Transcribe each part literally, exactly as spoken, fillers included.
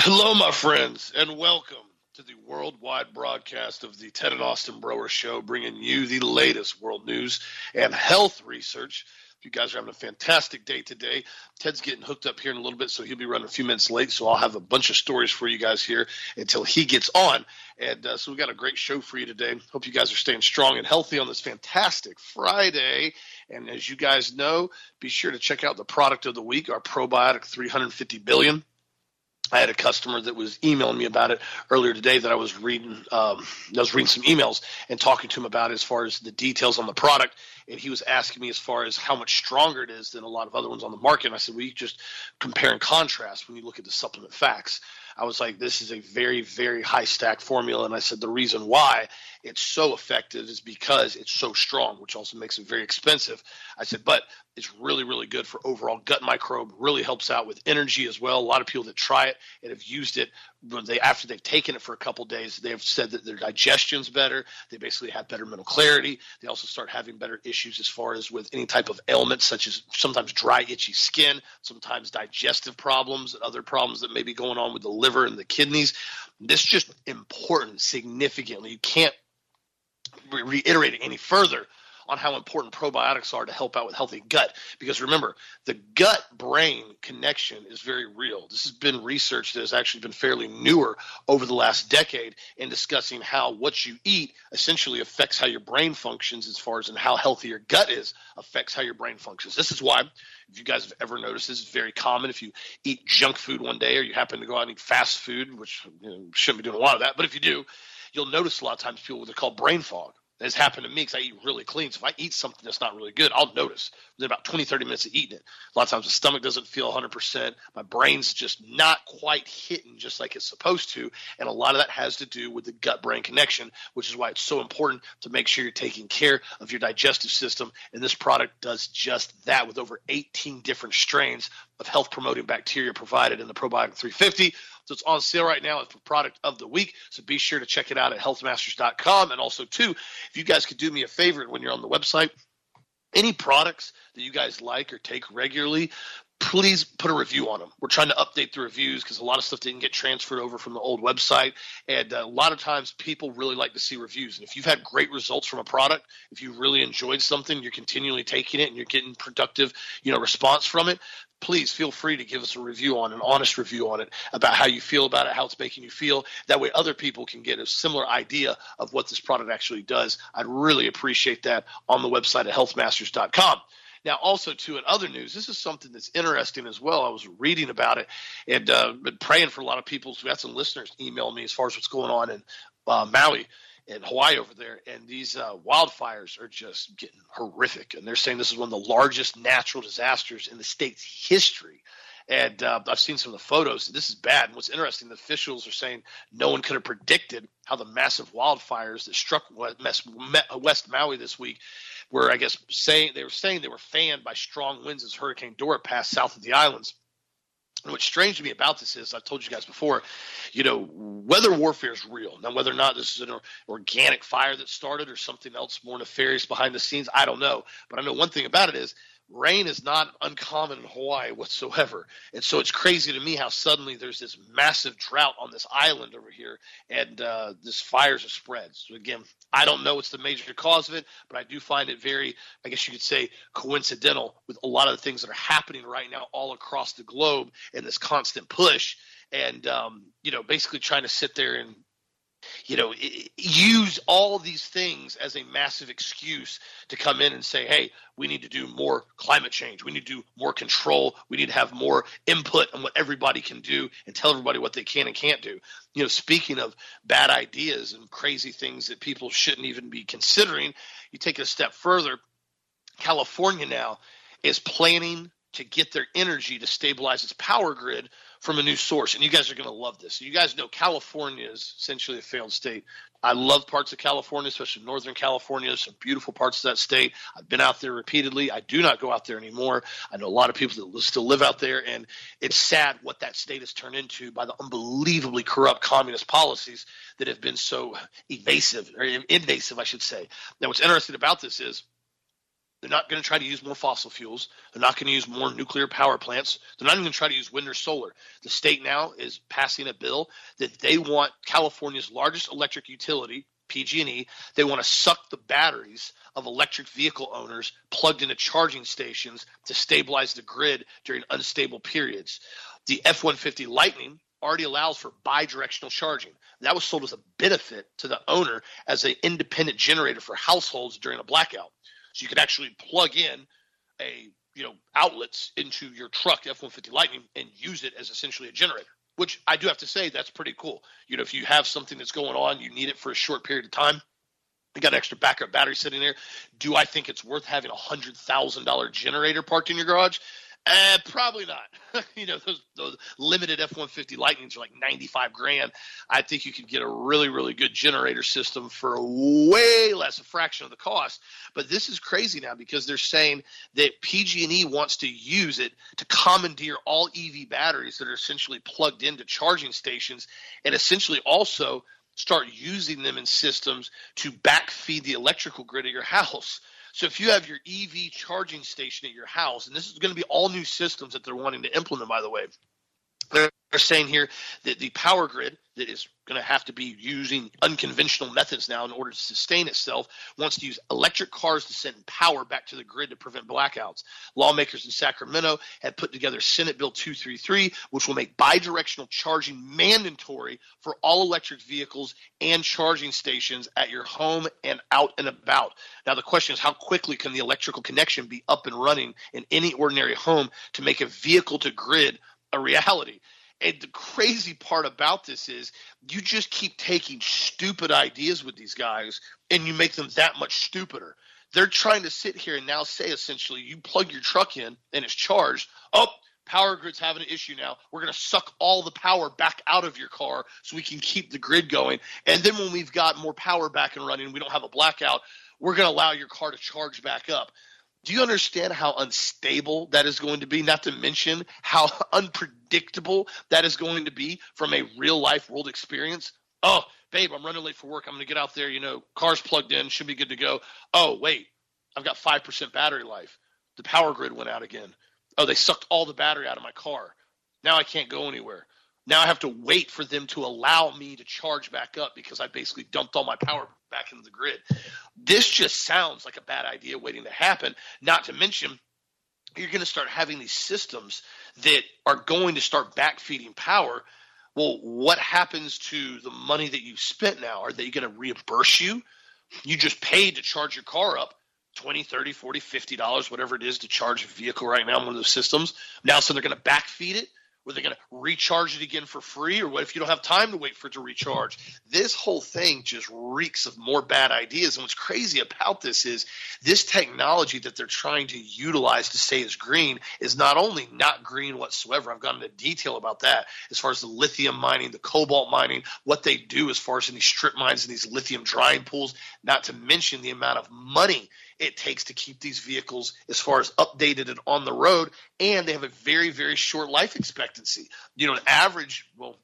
Well, hello, my friends, and welcome to the worldwide broadcast of the Ted and Austin Broer Show, bringing you the latest world news and health research. You guys are having a fantastic day today. Ted's getting hooked up here in a little bit, so he'll be running a few minutes late, so I'll have a bunch of stories for you guys here until he gets on. And uh, so we've got a great show for you today. Hope you guys are staying strong and healthy on this fantastic Friday. And as you guys know, be sure to check out the product of the week, our probiotic three hundred fifty billion. I had a customer that was emailing me about it earlier today that I was reading um, I was reading some emails and talking to him about as far as the details on the product, and he was asking me as far as how much stronger it is than a lot of other ones on the market. And I said, well, you just compare and contrast when you look at the supplement facts. I was like, this is a very, very high stack formula, and I said the reason why it's so effective is because it's so strong, which also makes it very expensive. I said, but it's really, really good for overall gut microbe, really helps out with energy as well. A lot of people that try it and have used it, but they, after they've taken it for a couple of days, they have said that their digestion's better. They basically have better mental clarity. They also start having better issues as far as with any type of ailments, such as sometimes dry, itchy skin, sometimes digestive problems and other problems that may be going on with the liver and the kidneys. This is just important significantly. You can't re- reiterate it any further on how important probiotics are to help out with healthy gut, because remember, the gut-brain connection is very real. This has been research that has actually been fairly newer over the last decade in discussing how what you eat essentially affects how your brain functions as far as and how healthy your gut is affects how your brain functions. This is why, if you guys have ever noticed, this is very common. If you eat junk food one day or you happen to go out and eat fast food, which you know, shouldn't be doing a lot of that, but if you do, you'll notice a lot of times people what they call brain fog. That's happened to me because I eat really clean. So if I eat something that's not really good, I'll notice within about twenty, thirty minutes of eating it. A lot of times the stomach doesn't feel one hundred percent. My brain's just not quite hitting just like it's supposed to. And a lot of that has to do with the gut-brain connection, which is why it's so important to make sure you're taking care of your digestive system. And this product does just that with over eighteen different strains of health-promoting bacteria provided in the Probiotic three fifty. So it's on sale right now. It's the product of the week. So be sure to check it out at health masters dot com. And also, too, if you guys could do me a favor when you're on the website, any products that you guys like or take regularly, please put a review on them. We're trying to update the reviews because a lot of stuff didn't get transferred over from the old website. And a lot of times people really like to see reviews. And if you've had great results from a product, if you really enjoyed something, you're continually taking it and you're getting productive, you know, response from it, please feel free to give us a review on, an honest review on it about how you feel about it, how it's making you feel. That way other people can get a similar idea of what this product actually does. I'd really appreciate that on the website at health masters dot com. Now, also, too, in other news, this is something that's interesting as well. I was reading about it and uh, been praying for a lot of people. So we had some listeners email me as far as what's going on in uh, Maui and Hawaii over there. And these uh, wildfires are just getting horrific. And they're saying this is one of the largest natural disasters in the state's history. And uh, I've seen some of the photos. This is bad. And what's interesting, the officials are saying no one could have predicted how the massive wildfires that struck West Maui this week were, I guess, saying they were saying they were fanned by strong winds as Hurricane Dora passed south of the islands. And what's strange to me about this is, I've told you guys before, you know, weather warfare is real. Now, whether or not this is an or- organic fire that started or something else more nefarious behind the scenes, I don't know. But I know one thing about it is, rain is not uncommon in Hawaii whatsoever. And so it's crazy to me how suddenly there's this massive drought on this island over here, and uh, this fires are spread. So, again, I don't know what's the major cause of it, but I do find it very, I guess you could say, coincidental with a lot of the things that are happening right now all across the globe in this constant push and, um, you know, basically trying to sit there and, you know, use all these things as a massive excuse to come in and say, hey, we need to do more climate change. We need to do more control. We need to have more input on what everybody can do and tell everybody what they can and can't do. You know, speaking of bad ideas and crazy things that people shouldn't even be considering, you take it a step further. California now is planning to get their energy to stabilize its power grid from a new source. And you guys are going to love this. You guys know California is essentially a failed state. I love parts of California, especially northern California, some beautiful parts of that state. I've been out there repeatedly. I do not go out there anymore. I know a lot of people that still live out there, and it's sad what that state has turned into by the unbelievably corrupt communist policies that have been so evasive, or invasive, I should say. Now, what's interesting about this is They're not going to try to use more fossil fuels. They're not going to use more nuclear power plants. They're not even going to try to use wind or solar. The state now is passing a bill that they want California's largest electric utility, P G and E, they want to suck the batteries of electric vehicle owners plugged into charging stations to stabilize the grid during unstable periods. The F one fifty Lightning already allows for bidirectional charging. That was sold as a benefit to the owner as an independent generator for households during a blackout. So you could actually plug in a you know outlets into your truck, F one fifty Lightning, and use it as essentially a generator, which I do have to say that's pretty cool. You know, if you have something that's going on, you need it for a short period of time, you got an extra backup battery sitting there. Do I think it's worth having a one hundred thousand dollars generator parked in your garage? Uh, probably not. you know, those, those limited F one fifty Lightnings are like ninety-five grand. I think you could get a really, really good generator system for way less, a fraction of the cost. But this is crazy now because they're saying that P G and E wants to use it to commandeer all E V batteries that are essentially plugged into charging stations and essentially also start using them in systems to backfeed the electrical grid of your house. So if you have your E V charging station at your house, and this is going to be all new systems that they're wanting to implement, by the way, they're saying here that the power grid that is going to have to be using unconventional methods now in order to sustain itself wants to use electric cars to send power back to the grid to prevent blackouts. Lawmakers in Sacramento have put together Senate Bill two thirty-three, which will make bidirectional charging mandatory for all electric vehicles and charging stations at your home and out and about. Now, the question is, how quickly can the electrical connection be up and running in any ordinary home to make a vehicle to grid a reality? And the crazy part about this is you just keep taking stupid ideas with these guys and you make them that much stupider. They're trying to sit here and now say essentially you plug your truck in and it's charged. Oh, power grid's having an issue now. We're going to suck all the power back out of your car so we can keep the grid going. And then when we've got more power back and running, we don't have a blackout, we're going to allow your car to charge back up. Do you understand how unstable that is going to be? Not to mention how unpredictable that is going to be from a real-life world experience. Oh, babe, I'm running late for work. I'm going to get out there. You know, car's plugged in. Should be good to go. Oh, wait, I've got five percent battery life. The power grid went out again. Oh, they sucked all the battery out of my car. Now I can't go anywhere. Now I have to wait for them to allow me to charge back up because I basically dumped all my power back into the grid. This just sounds like a bad idea waiting to happen, not to mention you're going to start having these systems that are going to start backfeeding power. Well, what happens to the money that you spent now? Are they going to reimburse you? You just paid to charge your car up. twenty, thirty, forty, fifty dollars, whatever it is to charge a vehicle right now in one of those systems. Now, so they're going to backfeed it. Were they going to recharge it again for free? Or what if you don't have time to wait for it to recharge? This whole thing just reeks of more bad ideas. And what's crazy about this is this technology that they're trying to utilize to say is green is not only not green whatsoever. I've gone into detail about that as far as the lithium mining, the cobalt mining, what they do as far as in these strip mines and these lithium drying pools, not to mention the amount of money it takes to keep these vehicles as far as updated and on the road, and they have a very, very short life expectancy. You know, an average, well,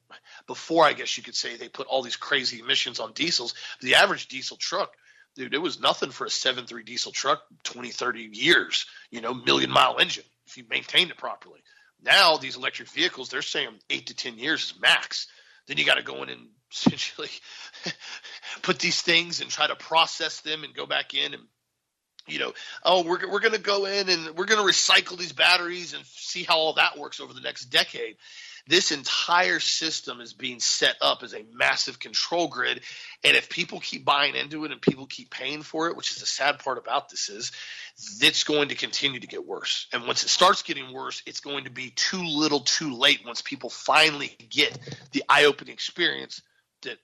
before I guess you could say they put all these crazy emissions on diesels, the average diesel truck, dude, it was nothing for a seven three diesel truck, twenty, thirty years, you know, million-mile engine if you maintained it properly. Now these electric vehicles, they're saying eight to ten years is max. Then you got to go in and essentially put these things and try to process them and go back in and, you know, oh, we're we're going to go in and we're going to recycle these batteries and see how all that works over the next decade. This entire system is being set up as a massive control grid. And if people keep buying into it and people keep paying for it, which is the sad part about this, is it's going to continue to get worse. And once it starts getting worse, it's going to be too little too late once people finally get the eye-opening experience that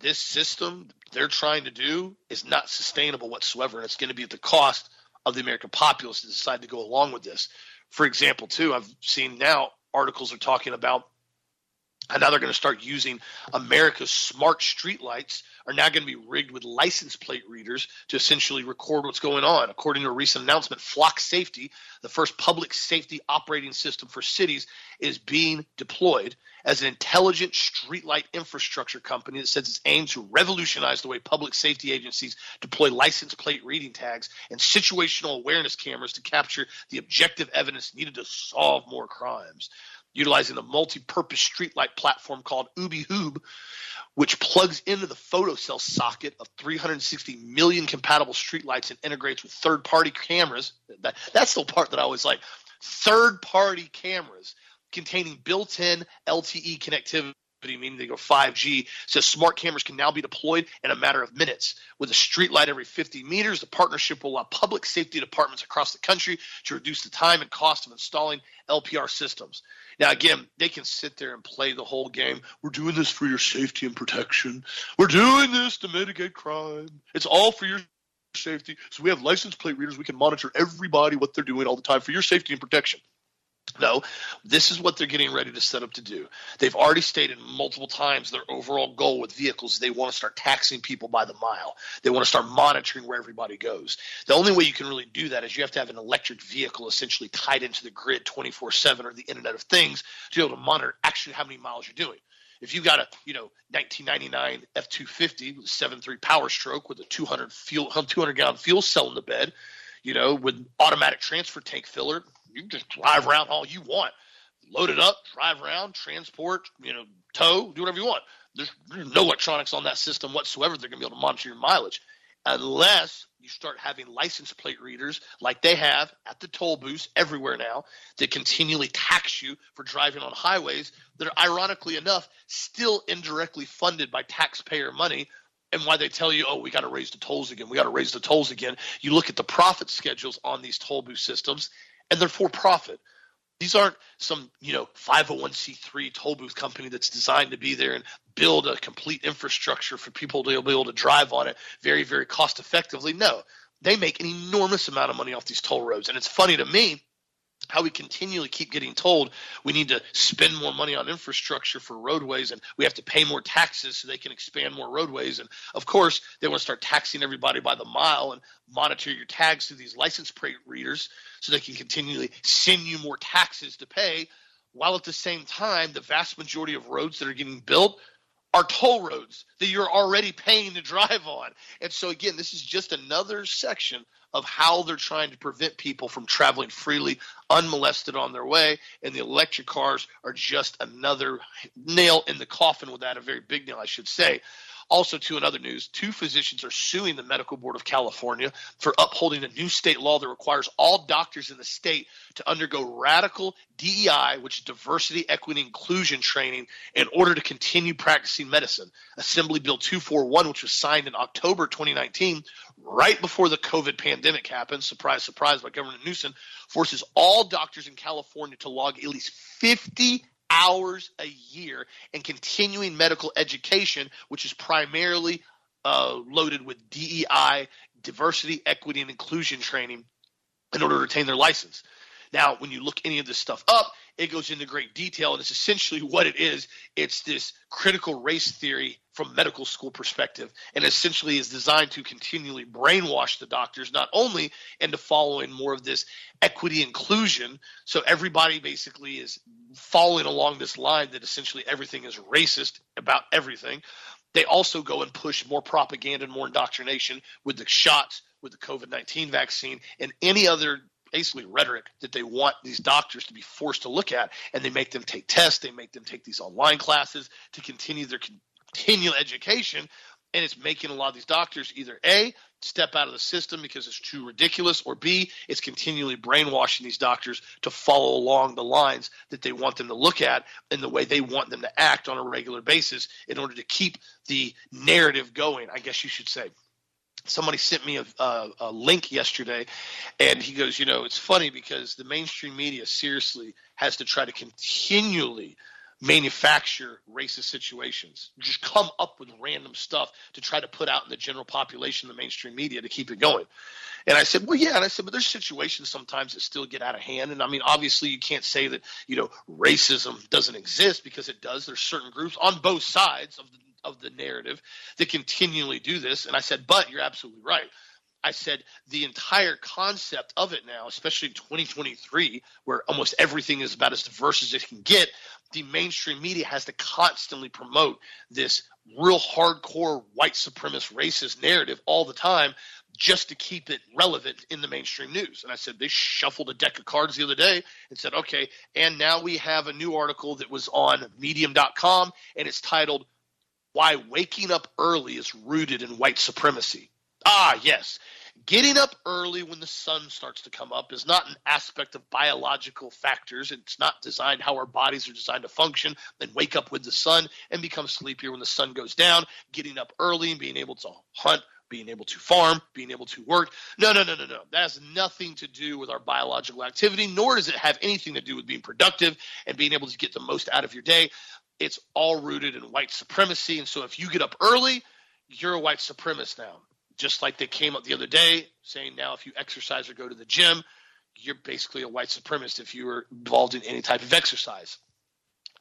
this system they're trying to do is not sustainable whatsoever, and it's going to be at the cost of the American populace to decide to go along with this. For example, too, I've seen now articles are talking about how now they're going to start using America's smart streetlights are now going to be rigged with license plate readers to essentially record what's going on. According to a recent announcement, Flock Safety, the first public safety operating system for cities, is being deployed as an intelligent streetlight infrastructure company that says it's aimed to revolutionize the way public safety agencies deploy license plate reading tags and situational awareness cameras to capture the objective evidence needed to solve more crimes. Utilizing a multi-purpose streetlight platform called Ubi Hoob, which plugs into the photocell socket of three hundred sixty million compatible streetlights and integrates with third-party cameras. That, that's the part that I always like. Third-party cameras containing built-in L T E connectivity, meaning they go five G, so smart cameras can now be deployed in a matter of minutes. With a streetlight every fifty meters, the partnership will allow public safety departments across the country to reduce the time and cost of installing L P R systems. Now, again, they can sit there and play the whole game. We're doing this for your safety and protection. We're doing this to mitigate crime. It's all for your safety. So we have license plate readers. We can monitor everybody, what they're doing all the time for your safety and protection. No, this is what they're getting ready to set up to do. They've already stated multiple times their overall goal with vehicles. They want to start taxing people by the mile. They want to start monitoring where everybody goes. The only way you can really do that is you have to have an electric vehicle essentially tied into the grid twenty-four seven or the Internet of Things to be able to monitor actually how many miles you're doing. If you've got a, you know, nineteen ninety-nine F two fifty with a seven three power stroke with a two hundred fuel, two hundred gallon fuel cell in the bed, you know, with automatic transfer tank filler, you can just drive around all you want. Load it up, drive around, transport, you know, tow, do whatever you want. There's, there's no electronics on that system whatsoever. They're going to be able to monitor your mileage unless you start having license plate readers like they have at the toll booths everywhere now that continually tax you for driving on highways that are, ironically enough, still indirectly funded by taxpayer money. And why they tell you, oh, we got to raise the tolls again. We got to raise the tolls again. You look at the profit schedules on these toll booth systems, and they're for profit. These aren't some, you know, five oh one c three toll booth company that's designed to be there and build a complete infrastructure for people to be able to drive on it very, very cost effectively. No, they make an enormous amount of money off these toll roads. And it's funny to me how we continually keep getting told we need to spend more money on infrastructure for roadways and we have to pay more taxes so they can expand more roadways. And, of course, they want to start taxing everybody by the mile and monitor your tags through these license plate readers so they can continually send you more taxes to pay, while at the same time the vast majority of roads that are getting built are toll roads that you're already paying to drive on. And so, again, this is just another section of how they're trying to prevent people from traveling freely, unmolested on their way, and the electric cars are just another nail in the coffin with that, a very big nail, I should say. Also, too, in other news, two physicians are suing the Medical Board of California for upholding a new state law that requires all doctors in the state to undergo radical D E I, which is diversity, equity, inclusion training, in order to continue practicing medicine. Assembly Bill two forty-one, which was signed in October twenty nineteen, right before the COVID pandemic happened, surprise, surprise, by Governor Newsom, forces all doctors in California to log at least fifty hours a year and continuing medical education, which is primarily uh, loaded with D E I, diversity, equity, and inclusion training in order to retain their license. Now, when you look any of this stuff up, it goes into great detail, and it's essentially what it is. It's this critical race theory from medical school perspective, and essentially is designed to continually brainwash the doctors not only into following more of this equity inclusion, so everybody basically is following along this line that essentially everything is racist about everything. They also go and push more propaganda and more indoctrination with the shots, with the COVID nineteen vaccine, and any other basically rhetoric that they want these doctors to be forced to look at, and they make them take tests, they make them take these online classes to continue their continual education, and it's making a lot of these doctors either A, step out of the system because it's too ridiculous, or B, it's continually brainwashing these doctors to follow along the lines that they want them to look at and the way they want them to act on a regular basis in order to keep the narrative going, I guess you should say. Somebody sent me a, a, a link yesterday, and he goes, you know, it's funny because the mainstream media seriously has to try to continually manufacture racist situations, just come up with random stuff to try to put out in the general population, the mainstream media, to keep it going. And I said, well, yeah. And I said, but there's situations sometimes that still get out of hand. And I mean, obviously you can't say that, you know, racism doesn't exist because it does. There's certain groups on both sides of the of the narrative that continually do this. And I said, but you're absolutely right. I said the entire concept of it now, especially in twenty twenty-three, where almost everything is about as diverse as it can get, the mainstream media has to constantly promote this real hardcore white supremacist racist narrative all the time just to keep it relevant in the mainstream news. And I said they shuffled a deck of cards the other day and said, okay, and now we have a new article that was on medium dot com, and it's titled "Why Waking Up Early is Rooted in White Supremacy." Ah, yes. Getting up early when the sun starts to come up is not an aspect of biological factors. It's not designed how our bodies are designed to function and wake up with the sun and become sleepier when the sun goes down. Getting up early and being able to hunt, being able to farm, being able to work. No, no, no, no, no. That has nothing to do with our biological activity, nor does it have anything to do with being productive and being able to get the most out of your day. It's all rooted in white supremacy. And so if you get up early, you're a white supremacist now. Just like they came up the other day saying now if you exercise or go to the gym, you're basically a white supremacist if you were involved in any type of exercise.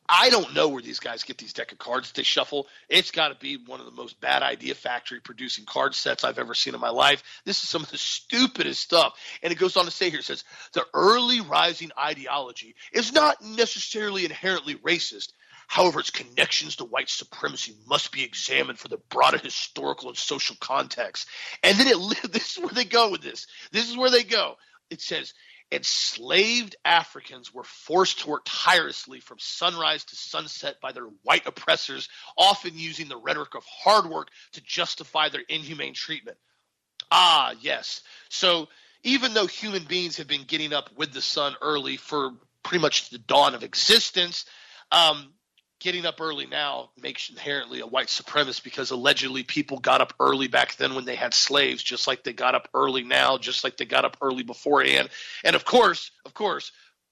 I don't know where these guys get these deck of cards that they shuffle. It's got to be one of the most bad idea factory producing card sets I've ever seen in my life. This is some of the stupidest stuff. And it goes on to say here, it says, the early rising ideology is not necessarily inherently racist. However, its connections to white supremacy must be examined for the broader historical and social context. And then it, this is where they go with this. This is where they go. It says, enslaved Africans were forced to work tirelessly from sunrise to sunset by their white oppressors, often using the rhetoric of hard work to justify their inhumane treatment. Ah, yes. So even though human beings have been getting up with the sun early for pretty much the dawn of existence, um, getting up early now makes inherently a white supremacist because allegedly people got up early back then when they had slaves, just like they got up early now, just like they got up early beforehand. And of course, of course,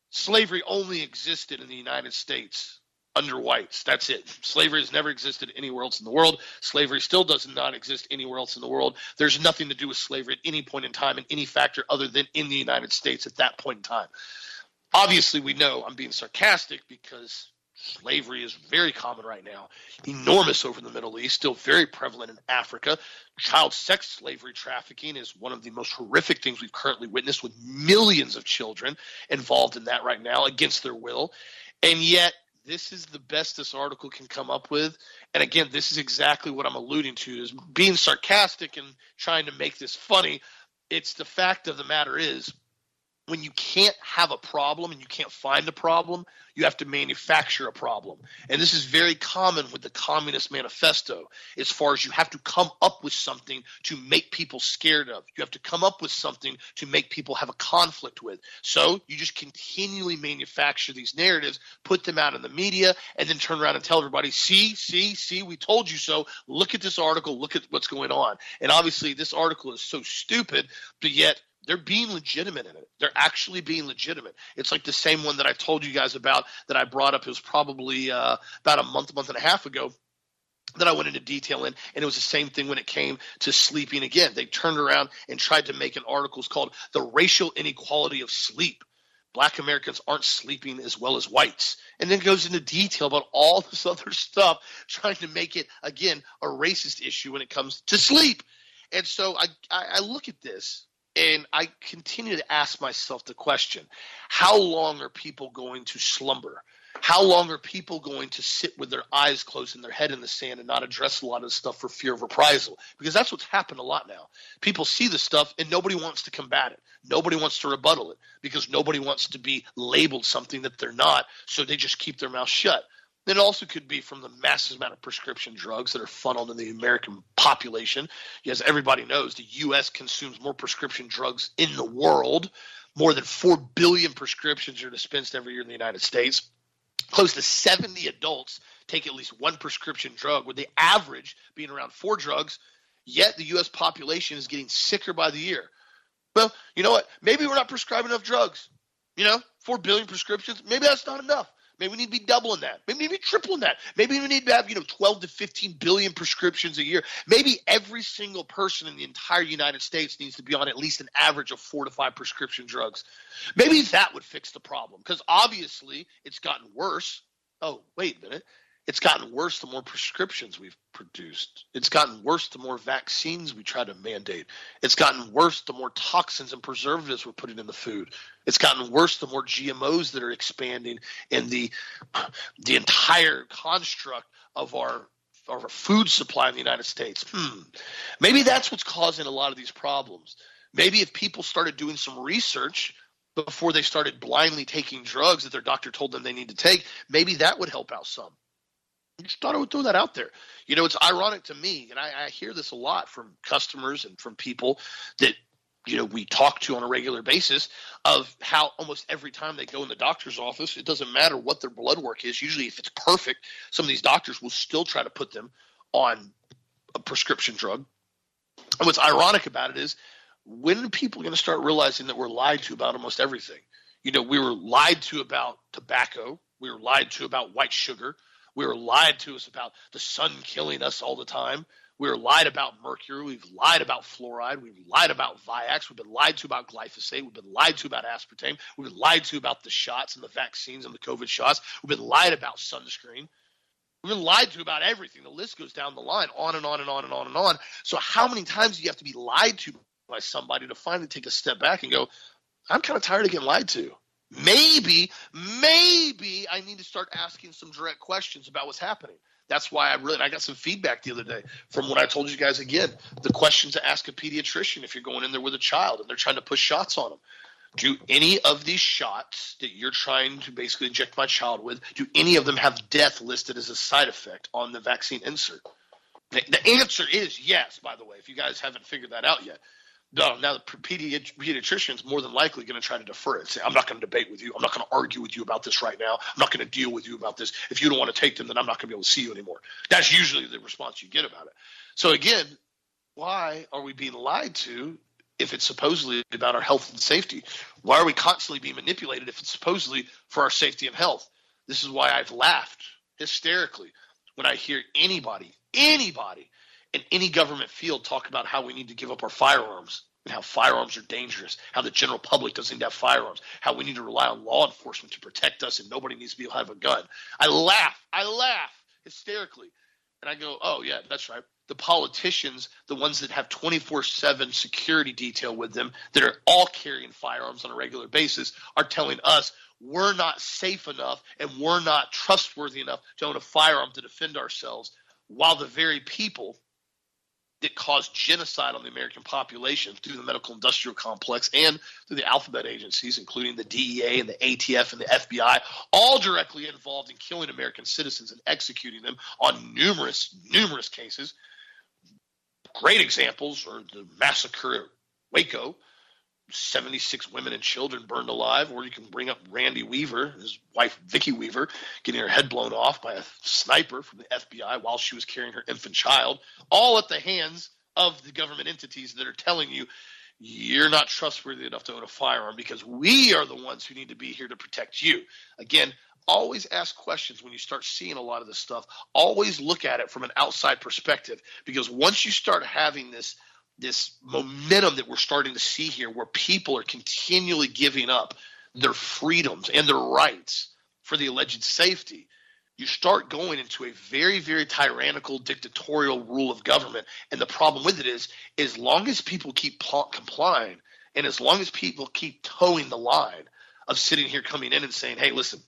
slavery only existed in the United States under whites. That's it. Slavery has never existed anywhere else in the world. Slavery still does not exist anywhere else in the world. There's nothing to do with slavery at any point in time in any factor other than in the United States at that point in time. Obviously, we know I'm being sarcastic because slavery is very common right now, enormous over the Middle East, still very prevalent in Africa. Child sex slavery trafficking is one of the most horrific things we've currently witnessed, with millions of children involved in that right now against their will. And yet this is the best this article can come up with. And again, this is exactly what I'm alluding to, is being sarcastic and trying to make this funny. It's the fact of the matter is, when you can't have a problem and you can't find a problem, you have to manufacture a problem. And this is very common with the Communist Manifesto, as far as you have to come up with something to make people scared of. You have to come up with something to make people have a conflict with. So you just continually manufacture these narratives, put them out in the media, and then turn around and tell everybody, see, see, see, we told you so. Look at this article. Look at what's going on. And obviously this article is so stupid, but yet – they're being legitimate in it. They're actually being legitimate. It's like the same one that I told you guys about that I brought up. It was probably uh, about a month, month and a half ago that I went into detail in, and it was the same thing when it came to sleeping again. They turned around and tried to make an article called "The Racial Inequality of Sleep. Black Americans aren't sleeping as well as whites." And then goes into detail about all this other stuff, trying to make it, again, a racist issue when it comes to sleep. And so I, I, I look at this, and I continue to ask myself the question, how long are people going to slumber? How long are people going to sit with their eyes closed and their head in the sand and not address a lot of this stuff for fear of reprisal? Because that's what's happened a lot now. People see this stuff and nobody wants to combat it. Nobody wants to rebuttal it because nobody wants to be labeled something that they're not, so they just keep their mouth shut. It also could be from the massive amount of prescription drugs that are funneled in the American population. As everybody knows, the U S consumes more prescription drugs in the world. More than four billion prescriptions are dispensed every year in the United States. Close to seventy adults take at least one prescription drug, with the average being around four drugs, yet the U S population is getting sicker by the year. Well, you know what? Maybe we're not prescribing enough drugs. You know, four billion prescriptions, maybe that's not enough. Maybe we need to be doubling that. Maybe we need to be tripling that. Maybe we need to have, you know, twelve to fifteen billion prescriptions a year. Maybe every single person in the entire United States needs to be on at least an average of four to five prescription drugs. Maybe that would fix the problem, because obviously it's gotten worse. Oh, wait a minute. It's gotten worse the more prescriptions we've produced. It's gotten worse the more vaccines we try to mandate. It's gotten worse the more toxins and preservatives we're putting in the food. It's gotten worse the more G M Os that are expanding and the the entire construct of our, our food supply in the United States. Hmm. Maybe that's what's causing a lot of these problems. Maybe if people started doing some research before they started blindly taking drugs that their doctor told them they need to take, maybe that would help out some. I just thought I would throw that out there. You know, it's ironic to me, and I, I hear this a lot from customers and from people that, you know, we talk to on a regular basis, of how almost every time they go in the doctor's office, it doesn't matter what their blood work is. Usually if it's perfect, some of these doctors will still try to put them on a prescription drug. And what's ironic about it is, when are people going to start realizing that we're lied to about almost everything? You know, we were lied to about tobacco. We were lied to about white sugar. We were lied to us about the sun killing us all the time. We were lied about mercury. We've lied about fluoride. We've lied about Viax. We've been lied to about glyphosate. We've been lied to about aspartame. We've been lied to about the shots and the vaccines and the COVID shots. We've been lied about sunscreen. We've been lied to about everything. The list goes down the line, on and on and on and on and on. So how many times do you have to be lied to by somebody to finally take a step back and go, I'm kind of tired of getting lied to? Maybe, maybe I need to start asking some direct questions about what's happening. That's why I really – I got some feedback the other day from what I told you guys again, the questions to ask a pediatrician if you're going in there with a child and they're trying to push shots on them. Do any of these shots that you're trying to basically inject my child with, do any of them have death listed as a side effect on the vaccine insert? The, the answer is yes, by the way, if you guys haven't figured that out yet. No, now the pediatrician is more than likely going to try to defer it. Say, I'm not going to debate with you. I'm not going to argue with you about this right now. I'm not going to deal with you about this. If you don't want to take them, then I'm not going to be able to see you anymore. That's usually the response you get about it. So, again, why are we being lied to if it's supposedly about our health and safety? Why are we constantly being manipulated if it's supposedly for our safety and health? This is why I've laughed hysterically when I hear anybody, anybody, in any government field talk about how we need to give up our firearms and how firearms are dangerous, how the general public doesn't have firearms, how we need to rely on law enforcement to protect us and nobody needs to be able to have a gun. I laugh. I laugh hysterically. And I go, oh, yeah, that's right. The politicians, the ones that have twenty-four seven security detail with them that are all carrying firearms on a regular basis are telling us we're not safe enough and we're not trustworthy enough to own a firearm to defend ourselves, while the very people that caused genocide on the American population through the medical industrial complex and through the alphabet agencies, including the D E A and the A T F and the F B I, all directly involved in killing American citizens and executing them on numerous, numerous cases. Great examples are the massacre at Waco, seventy-six women and children burned alive, or you can bring up Randy Weaver, his wife Vicki Weaver, getting her head blown off by a sniper from the F B I while she was carrying her infant child, all at the hands of the government entities that are telling you you're not trustworthy enough to own a firearm because we are the ones who need to be here to protect you. Again, always ask questions when you start seeing a lot of this stuff. Always look at it from an outside perspective, because once you start having this this momentum that we're starting to see here, where people are continually giving up their freedoms and their rights for the alleged safety, you start going into a very, very tyrannical, dictatorial rule of government. And the problem with it is, as long as people keep complying and as long as people keep towing the line of sitting here coming in and saying, hey, listen,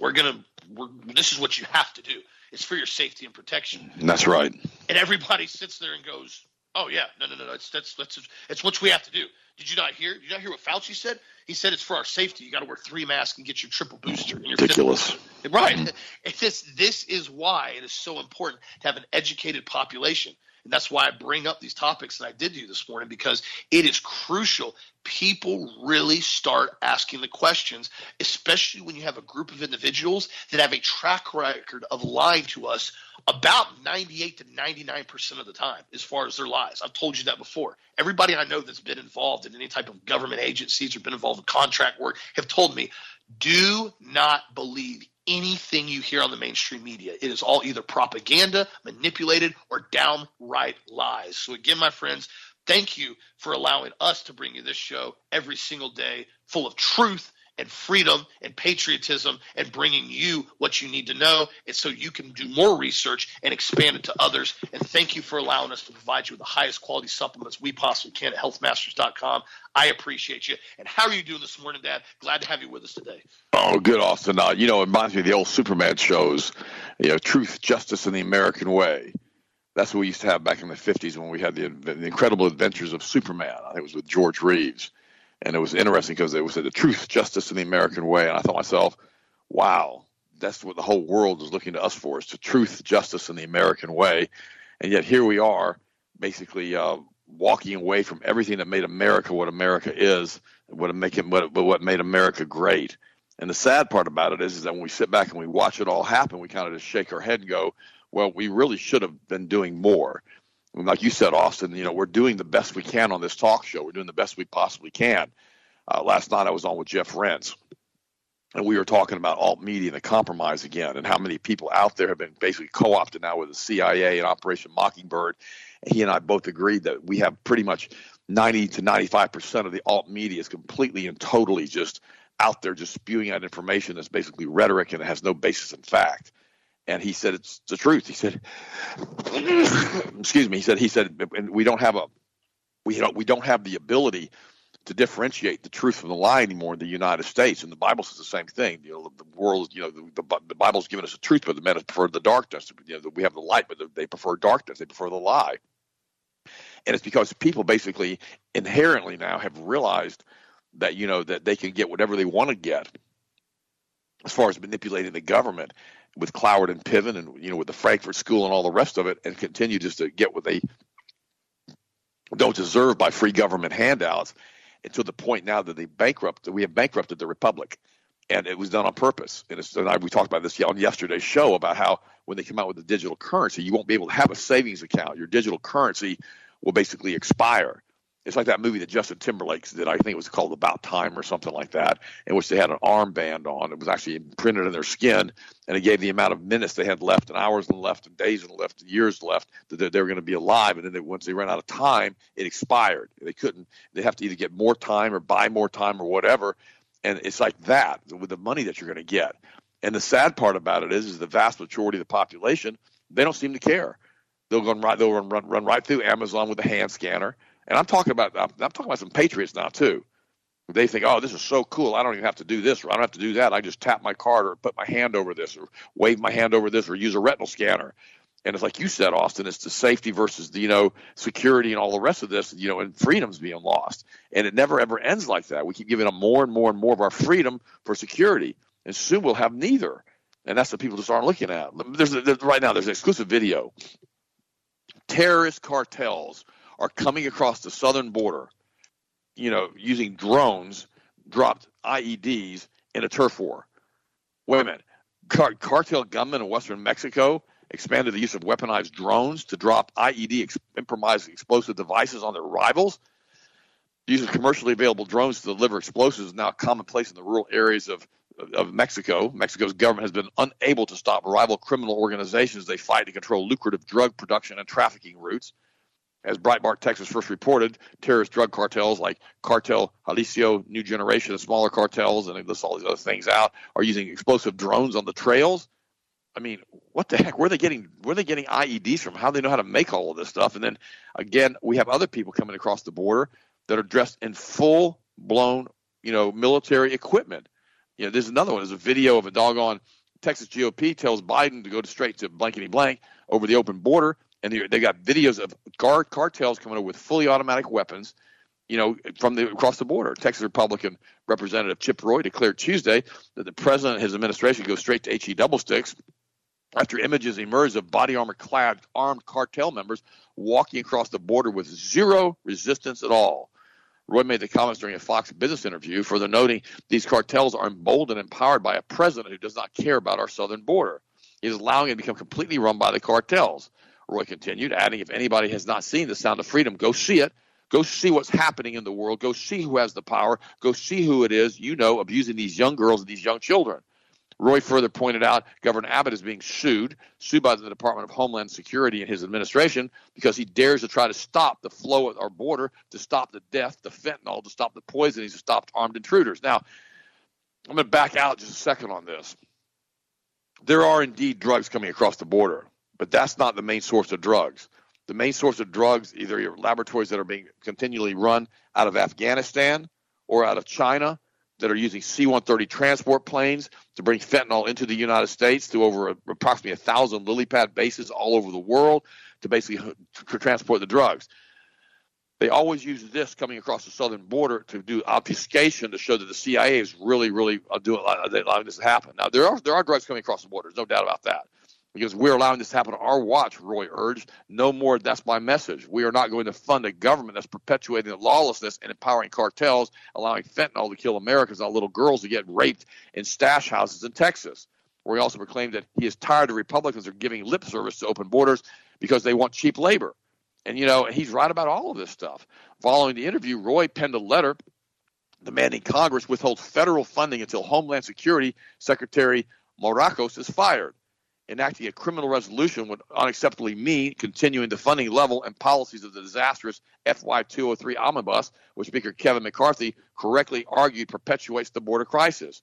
we're going to – this is what you have to do. It's for your safety and protection. That's right. And everybody sits there and goes, oh, yeah. No, no, no. It's, that's, that's, it's what we have to do. Did you not hear? Did you not hear what Fauci said? He said it's for our safety. You got to wear three masks and get your triple booster. And your ridiculous. Fifth. Right. Mm-hmm. This, this is why it is so important to have an educated population. And that's why I bring up these topics that I did do this morning, because it is crucial. People really start asking the questions, especially when you have a group of individuals that have a track record of lying to us about ninety-eight to ninety-nine percent of the time as far as their lies. I've told you that before. Everybody I know that's been involved in any type of government agencies or been involved in contract work have told me, do not believe anything you hear on the mainstream media. It is all either propaganda, manipulated, or downright lies. So again, my friends, thank you for allowing us to bring you this show every single day, full of truth and freedom and patriotism and bringing you what you need to know, and so you can do more research and expand it to others. And thank you for allowing us to provide you with the highest quality supplements we possibly can at health masters dot com. I appreciate you. And how are you doing this morning, Dad? Glad to have you with us today. Oh, good, Austin. Uh, you know, it reminds me of the old Superman shows, you know, Truth, Justice, and the American Way. That's what we used to have back in the fifties when we had the, the Incredible Adventures of Superman. I think it was with George Reeves. And it was interesting because it was the Truth, Justice, and the American Way. And I thought to myself, wow, that's what the whole world is looking to us for, is the truth, justice, and the American way. And yet here we are basically uh, walking away from everything that made America what America is, what, make it, what, what made America great. And the sad part about it is, is that when we sit back and we watch it all happen, we kind of just shake our head and go, well, we really should have been doing more. Like you said, Austin, you know, we're doing the best we can on this talk show. We're doing the best we possibly can. Uh, last night I was on with Jeff Rentz, and we were talking about alt media and the compromise again, and how many people out there have been basically co-opted now with the C I A and Operation Mockingbird. And he and I both agreed that we have pretty much ninety to ninety-five percent of the alt media is completely and totally just out there just spewing out information that's basically rhetoric and it has no basis in fact. And he said, it's the truth. He said, excuse me. He said, he said, and we don't have a, we don't, we don't have the ability to differentiate the truth from the lie anymore in the United States. And the Bible says the same thing. You know, the world, you know, the, the, the Bible's given us the truth, but the men have preferred the darkness. You know, we have the light, but they prefer darkness. They prefer the lie. And it's because people basically inherently now have realized that, you know, that they can get whatever they want to get as far as manipulating the government, with Cloward and Piven and, you know, with the Frankfurt School and all the rest of it, and continue just to get what they don't deserve by free government handouts, until the point now that they bankrupt, that we have bankrupted the republic. And it was done on purpose. And, it's, and I, we talked about this on yesterday's show about how when they come out with the digital currency, you won't be able to have a savings account. Your digital currency will basically expire. It's like that movie that Justin Timberlake did. I think it was called About Time or something like that, in which they had an armband on. It was actually imprinted in their skin, and it gave the amount of minutes they had left and hours left and days left and years left that they were going to be alive. And then they, once they ran out of time, it expired. They couldn't – they have to either get more time or buy more time or whatever. And it's like that with the money that you're going to get. And the sad part about it is, is the vast majority of the population, they don't seem to care. They'll go and run, they'll run, run, run right through Amazon with a hand scanner. And I'm talking about I'm, I'm talking about some patriots now too. They think, oh, this is so cool. I don't even have to do this, or I don't have to do that. I just tap my card, or put my hand over this, or wave my hand over this, or use a retinal scanner. And it's like you said, Austin, it's the safety versus the, you know, security and all the rest of this, you know, and freedom's being lost. And it never ever ends like that. We keep giving them more and more and more of our freedom for security, and soon we'll have neither. And that's what people just aren't looking at. There's, there's right now there's an exclusive video. Terrorist cartels are coming across the southern border, you know, using drones, dropped I E Ds in a turf war. Wait a minute. Car- cartel gunmen in western Mexico expanded the use of weaponized drones to drop I E D ex- improvised explosive devices on their rivals. The use of commercially available drones to deliver explosives is now commonplace in the rural areas of, of, of Mexico. Mexico's government has been unable to stop rival criminal organizations they fight to control lucrative drug production and trafficking routes. As Breitbart, Texas, first reported, terrorist drug cartels like Cartel Jalisco New Generation and smaller cartels, and they list all these other things out, are using explosive drones on the trails. I mean, what the heck? Where are they getting? Where are they getting I E Ds from? How do they know how to make all of this stuff? And then again, we have other people coming across the border that are dressed in full-blown, you know, military equipment. You know, there's another one. There's a video of a doggone Texas G O P tells Biden to go straight to blankety blank over the open border. And they got videos of guard cartels coming over with fully automatic weapons, you know, from the across the border. Texas Republican Representative Chip Roy declared Tuesday that the president and his administration go straight to H E double sticks after images emerged of body armor clad armed cartel members walking across the border with zero resistance at all. Roy made the comments during a Fox Business interview, further noting these cartels are emboldened and empowered by a president who does not care about our southern border. He is allowing it to become completely run by the cartels. Roy continued, adding, if anybody has not seen The Sound of Freedom, go see it. Go see what's happening in the world. Go see who has the power. Go see who it is, you know, abusing these young girls and these young children. Roy further pointed out Governor Abbott is being sued, sued by the Department of Homeland Security and his administration because he dares to try to stop the flow at our border, to stop the death, the fentanyl, to stop the poisoning, to stop armed intruders. Now, I'm going to back out just a second on this. There are indeed drugs coming across the border, but that's not the main source of drugs. The main source of drugs, either your laboratories that are being continually run out of Afghanistan or out of China that are using C one thirty transport planes to bring fentanyl into the United States through over a, approximately one thousand lily pad bases all over the world to basically to transport the drugs. They always use this coming across the southern border to do obfuscation to show that the C I A is really, really doing allowing this to happen. Now, there are there are drugs coming across the border. There's no doubt about that because we're allowing this to happen on our watch, Roy urged. No more. That's my message. We are not going to fund a government that's perpetuating the lawlessness and empowering cartels, allowing fentanyl to kill Americans and little girls to get raped in stash houses in Texas, where he also proclaimed that he is tired of Republicans are giving lip service to open borders because they want cheap labor. And, you know, he's right about all of this stuff. Following the interview, Roy penned a letter demanding Congress withhold federal funding until Homeland Security Secretary Marrakos is fired. Enacting a criminal resolution would unacceptably mean continuing the funding level and policies of the disastrous F Y two oh three omnibus, which Speaker Kevin McCarthy correctly argued perpetuates the border crisis.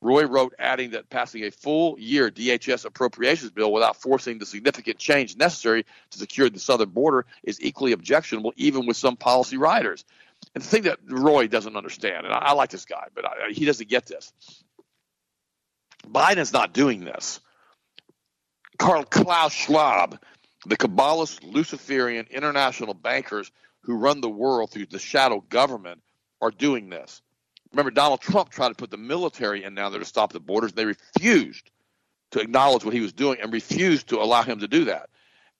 Roy wrote, adding that passing a full-year D H S appropriations bill without forcing the significant change necessary to secure the southern border is equally objectionable, even with some policy riders. And the thing that Roy doesn't understand, and I, I like this guy, but I, he doesn't get this. Biden's not doing this. Karl Klaus Schwab, the Kabbalist, Luciferian, international bankers who run the world through the shadow government are doing this. Remember, Donald Trump tried to put the military in down there to stop the borders. They refused to acknowledge what he was doing and refused to allow him to do that.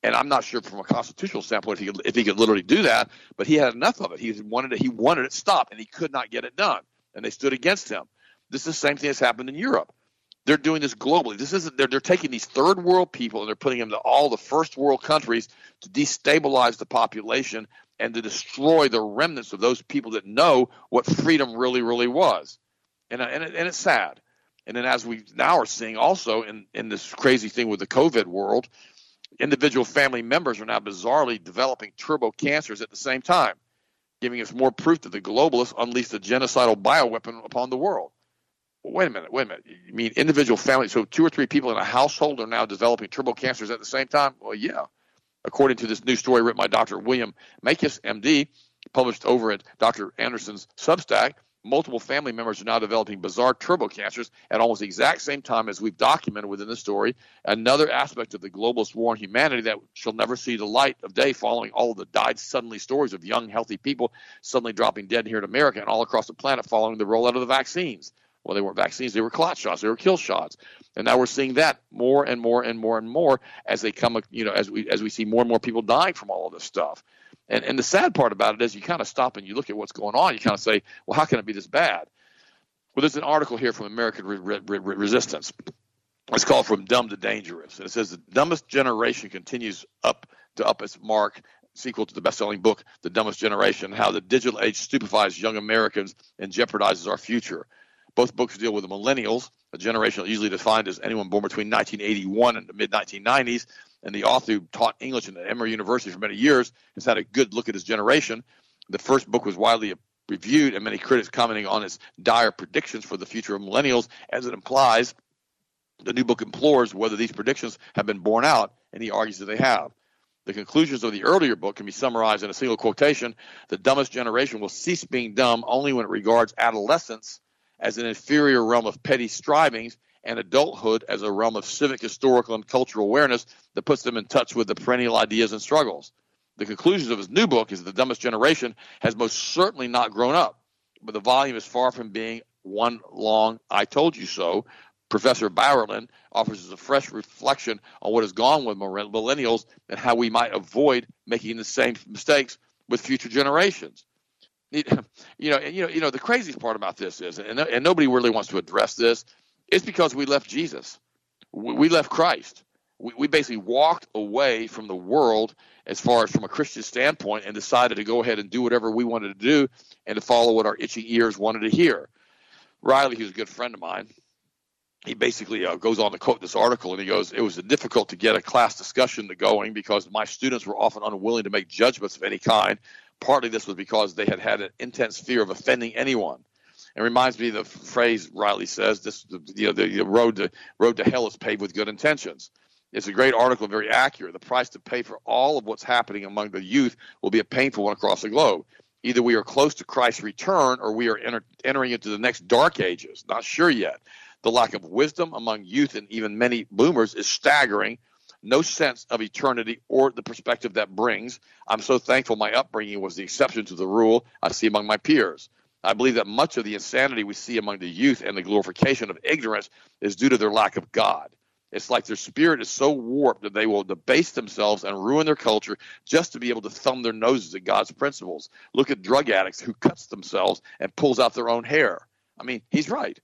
And I'm not sure from a constitutional standpoint if he could, if he could literally do that, but he had enough of it. He wanted it, he wanted it stopped, and he could not get it done. And they stood against him. This is the same thing that's happened in Europe. They're doing this globally. This isn't. They're, they're taking these third world people and they're putting them to all the first world countries to destabilize the population and to destroy the remnants of those people that know what freedom really, really was. And, and, it, and it's sad. And then as we now are seeing also in, in this crazy thing with the COVID world, individual family members are now bizarrely developing turbo cancers at the same time, giving us more proof that the globalists unleashed a genocidal bioweapon upon the world. Wait a minute, wait a minute. You mean individual families? So two or three people in a household are now developing turbo cancers at the same time? Well, yeah. According to this new story written by Doctor William Makis, M D, published over at Doctor Anderson's Substack, multiple family members are now developing bizarre turbo cancers at almost the exact same time as we've documented within the story, another aspect of the globalist war on humanity that shall never see the light of day following all of the died suddenly stories of young, healthy people suddenly dropping dead here in America and all across the planet following the rollout of the vaccines. Well, they weren't vaccines. They were clot shots. They were kill shots. And now we're seeing that more and more and more and more as they come, you know, as we as we see more and more people dying from all of this stuff. And and the sad part about it is you kind of stop and you look at what's going on. You kind of say, well, how can it be this bad? Well, there's an article here from American Re- Re- Re- Resistance. It's called From Dumb to Dangerous. And it says the dumbest generation continues up to up its mark, sequel to the best-selling book, The Dumbest Generation, How the Digital Age Stupefies Young Americans and Jeopardizes Our Future. Both books deal with the millennials, a generation usually defined as anyone born between nineteen eighty-one and the mid nineteen nineties, and the author who taught English at Emory University for many years has had a good look at his generation. The first book was widely reviewed, and many critics commenting on its dire predictions for the future of millennials, as it implies. The new book implores whether these predictions have been borne out, and he argues that they have. The conclusions of the earlier book can be summarized in a single quotation: the dumbest generation will cease being dumb only when it regards adolescence as an inferior realm of petty strivings and adulthood as a realm of civic, historical, and cultural awareness that puts them in touch with the perennial ideas and struggles. The conclusions of his new book is that the dumbest generation has most certainly not grown up, but the volume is far from being one long I told you so. Professor Bowerlin offers us a fresh reflection on what has gone with millennials and how we might avoid making the same mistakes with future generations. You know, and you know, you know. The craziest part about this is, and and nobody really wants to address this, it's because we left Jesus, we, we left Christ. We, we basically walked away from the world as far as from a Christian standpoint, and decided to go ahead and do whatever we wanted to do, and to follow what our itching ears wanted to hear. Riley, who's a good friend of mine, he basically uh, goes on to quote this article, and he goes, "It was difficult to get a class discussion to going because my students were often unwilling to make judgments of any kind. Partly this was because they had had an intense fear of offending anyone. It reminds me of the phrase Riley says: "This, you know, the, the road to road to hell is paved with good intentions." It's a great article, very accurate. The price to pay for all of what's happening among the youth will be a painful one across the globe. Either we are close to Christ's return, or we are enter, entering into the next dark ages. Not sure yet. The lack of wisdom among youth and even many boomers is staggering. No sense of eternity or the perspective that brings. I'm so thankful my upbringing was the exception to the rule I see among my peers. I believe that much of the insanity we see among the youth and the glorification of ignorance is due to their lack of God. It's like their spirit is so warped that they will debase themselves and ruin their culture just to be able to thumb their noses at God's principles. Look at drug addicts who cuts themselves and pulls out their own hair. I mean, he's right.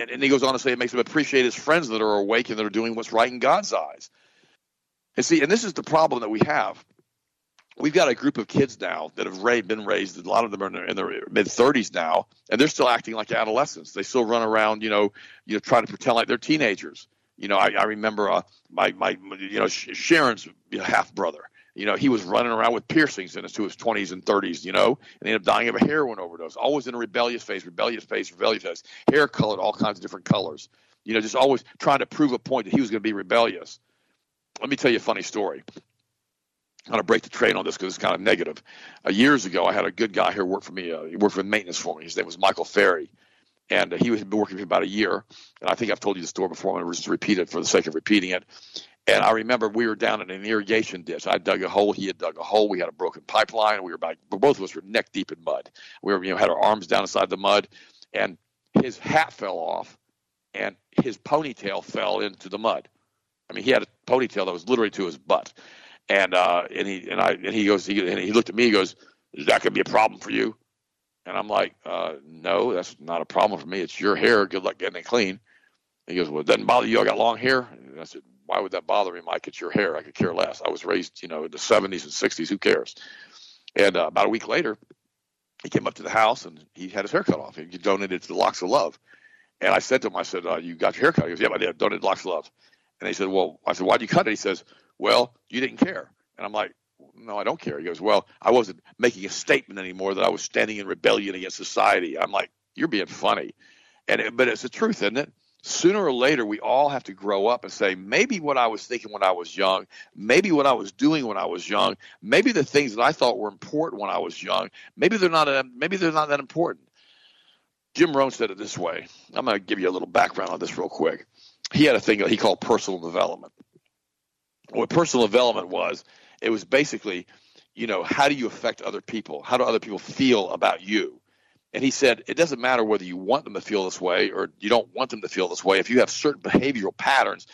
And, and he goes on to say it makes him appreciate his friends that are awake and that are doing what's right in God's eyes. And see, and this is the problem that we have. We've got a group of kids now that have been raised, a lot of them are in their, in their mid-thirties now, and they're still acting like adolescents. They still run around, you know, you know, trying to pretend like they're teenagers. You know, I, I remember uh, my, my, you know, Sharon's half-brother. You know, he was running around with piercings into his twenties and thirties, you know, and ended up dying of a heroin overdose. Always in a rebellious phase, rebellious phase, rebellious phase. Hair colored all kinds of different colors. You know, just always trying to prove a point that he was going to be rebellious. Let me tell you a funny story. I'm going to break the train on this because it's kind of negative. Uh, years ago, I had a good guy here work for me. Uh, he worked with maintenance for me. His name was Michael Ferry. And he was been working for about a year, and I think I've told you the story before. I'm going to just repeat it for the sake of repeating it. And I remember we were down in an irrigation ditch. I dug a hole. He had dug a hole. We had a broken pipeline. We were about, both of us were neck deep in mud. We were, you know, had our arms down inside the mud, and his hat fell off, and his ponytail fell into the mud. I mean, he had a ponytail that was literally to his butt. And uh, and he and I and he goes, he, and he looked at me. He goes, "Is that going to be a problem for you?" And I'm like, uh, no, that's not a problem for me. It's your hair. Good luck getting it clean. And he goes, well, it doesn't bother you. I got long hair. And I said, why would that bother me, Mike? It's your hair. I could care less. I was raised, you know, in the seventies and sixties. Who cares? And uh, about a week later, he came up to the house, and he had his hair cut off. He donated it to the Locks of Love. And I said to him, I said, uh, you got your hair cut? He goes, yeah, I did. I donated to Locks of Love. And he said, well, I said, why'd you cut it? He says, well, you didn't care. And I'm like, no, I don't care. He goes, well, I wasn't making a statement anymore that I was standing in rebellion against society. I'm like, you're being funny. and it, But it's the truth, isn't it? Sooner or later, we all have to grow up and say, maybe what I was thinking when I was young, maybe what I was doing when I was young, maybe the things that I thought were important when I was young, maybe they're not, uh, maybe they're not that important. Jim Rohn said it this way. I'm going to give you a little background on this real quick. He had a thing that he called personal development. What personal development was, it was basically, you know, how do you affect other people? How do other people feel about you? And he said, it doesn't matter whether you want them to feel this way or you don't want them to feel this way. If you have certain behavioral patterns,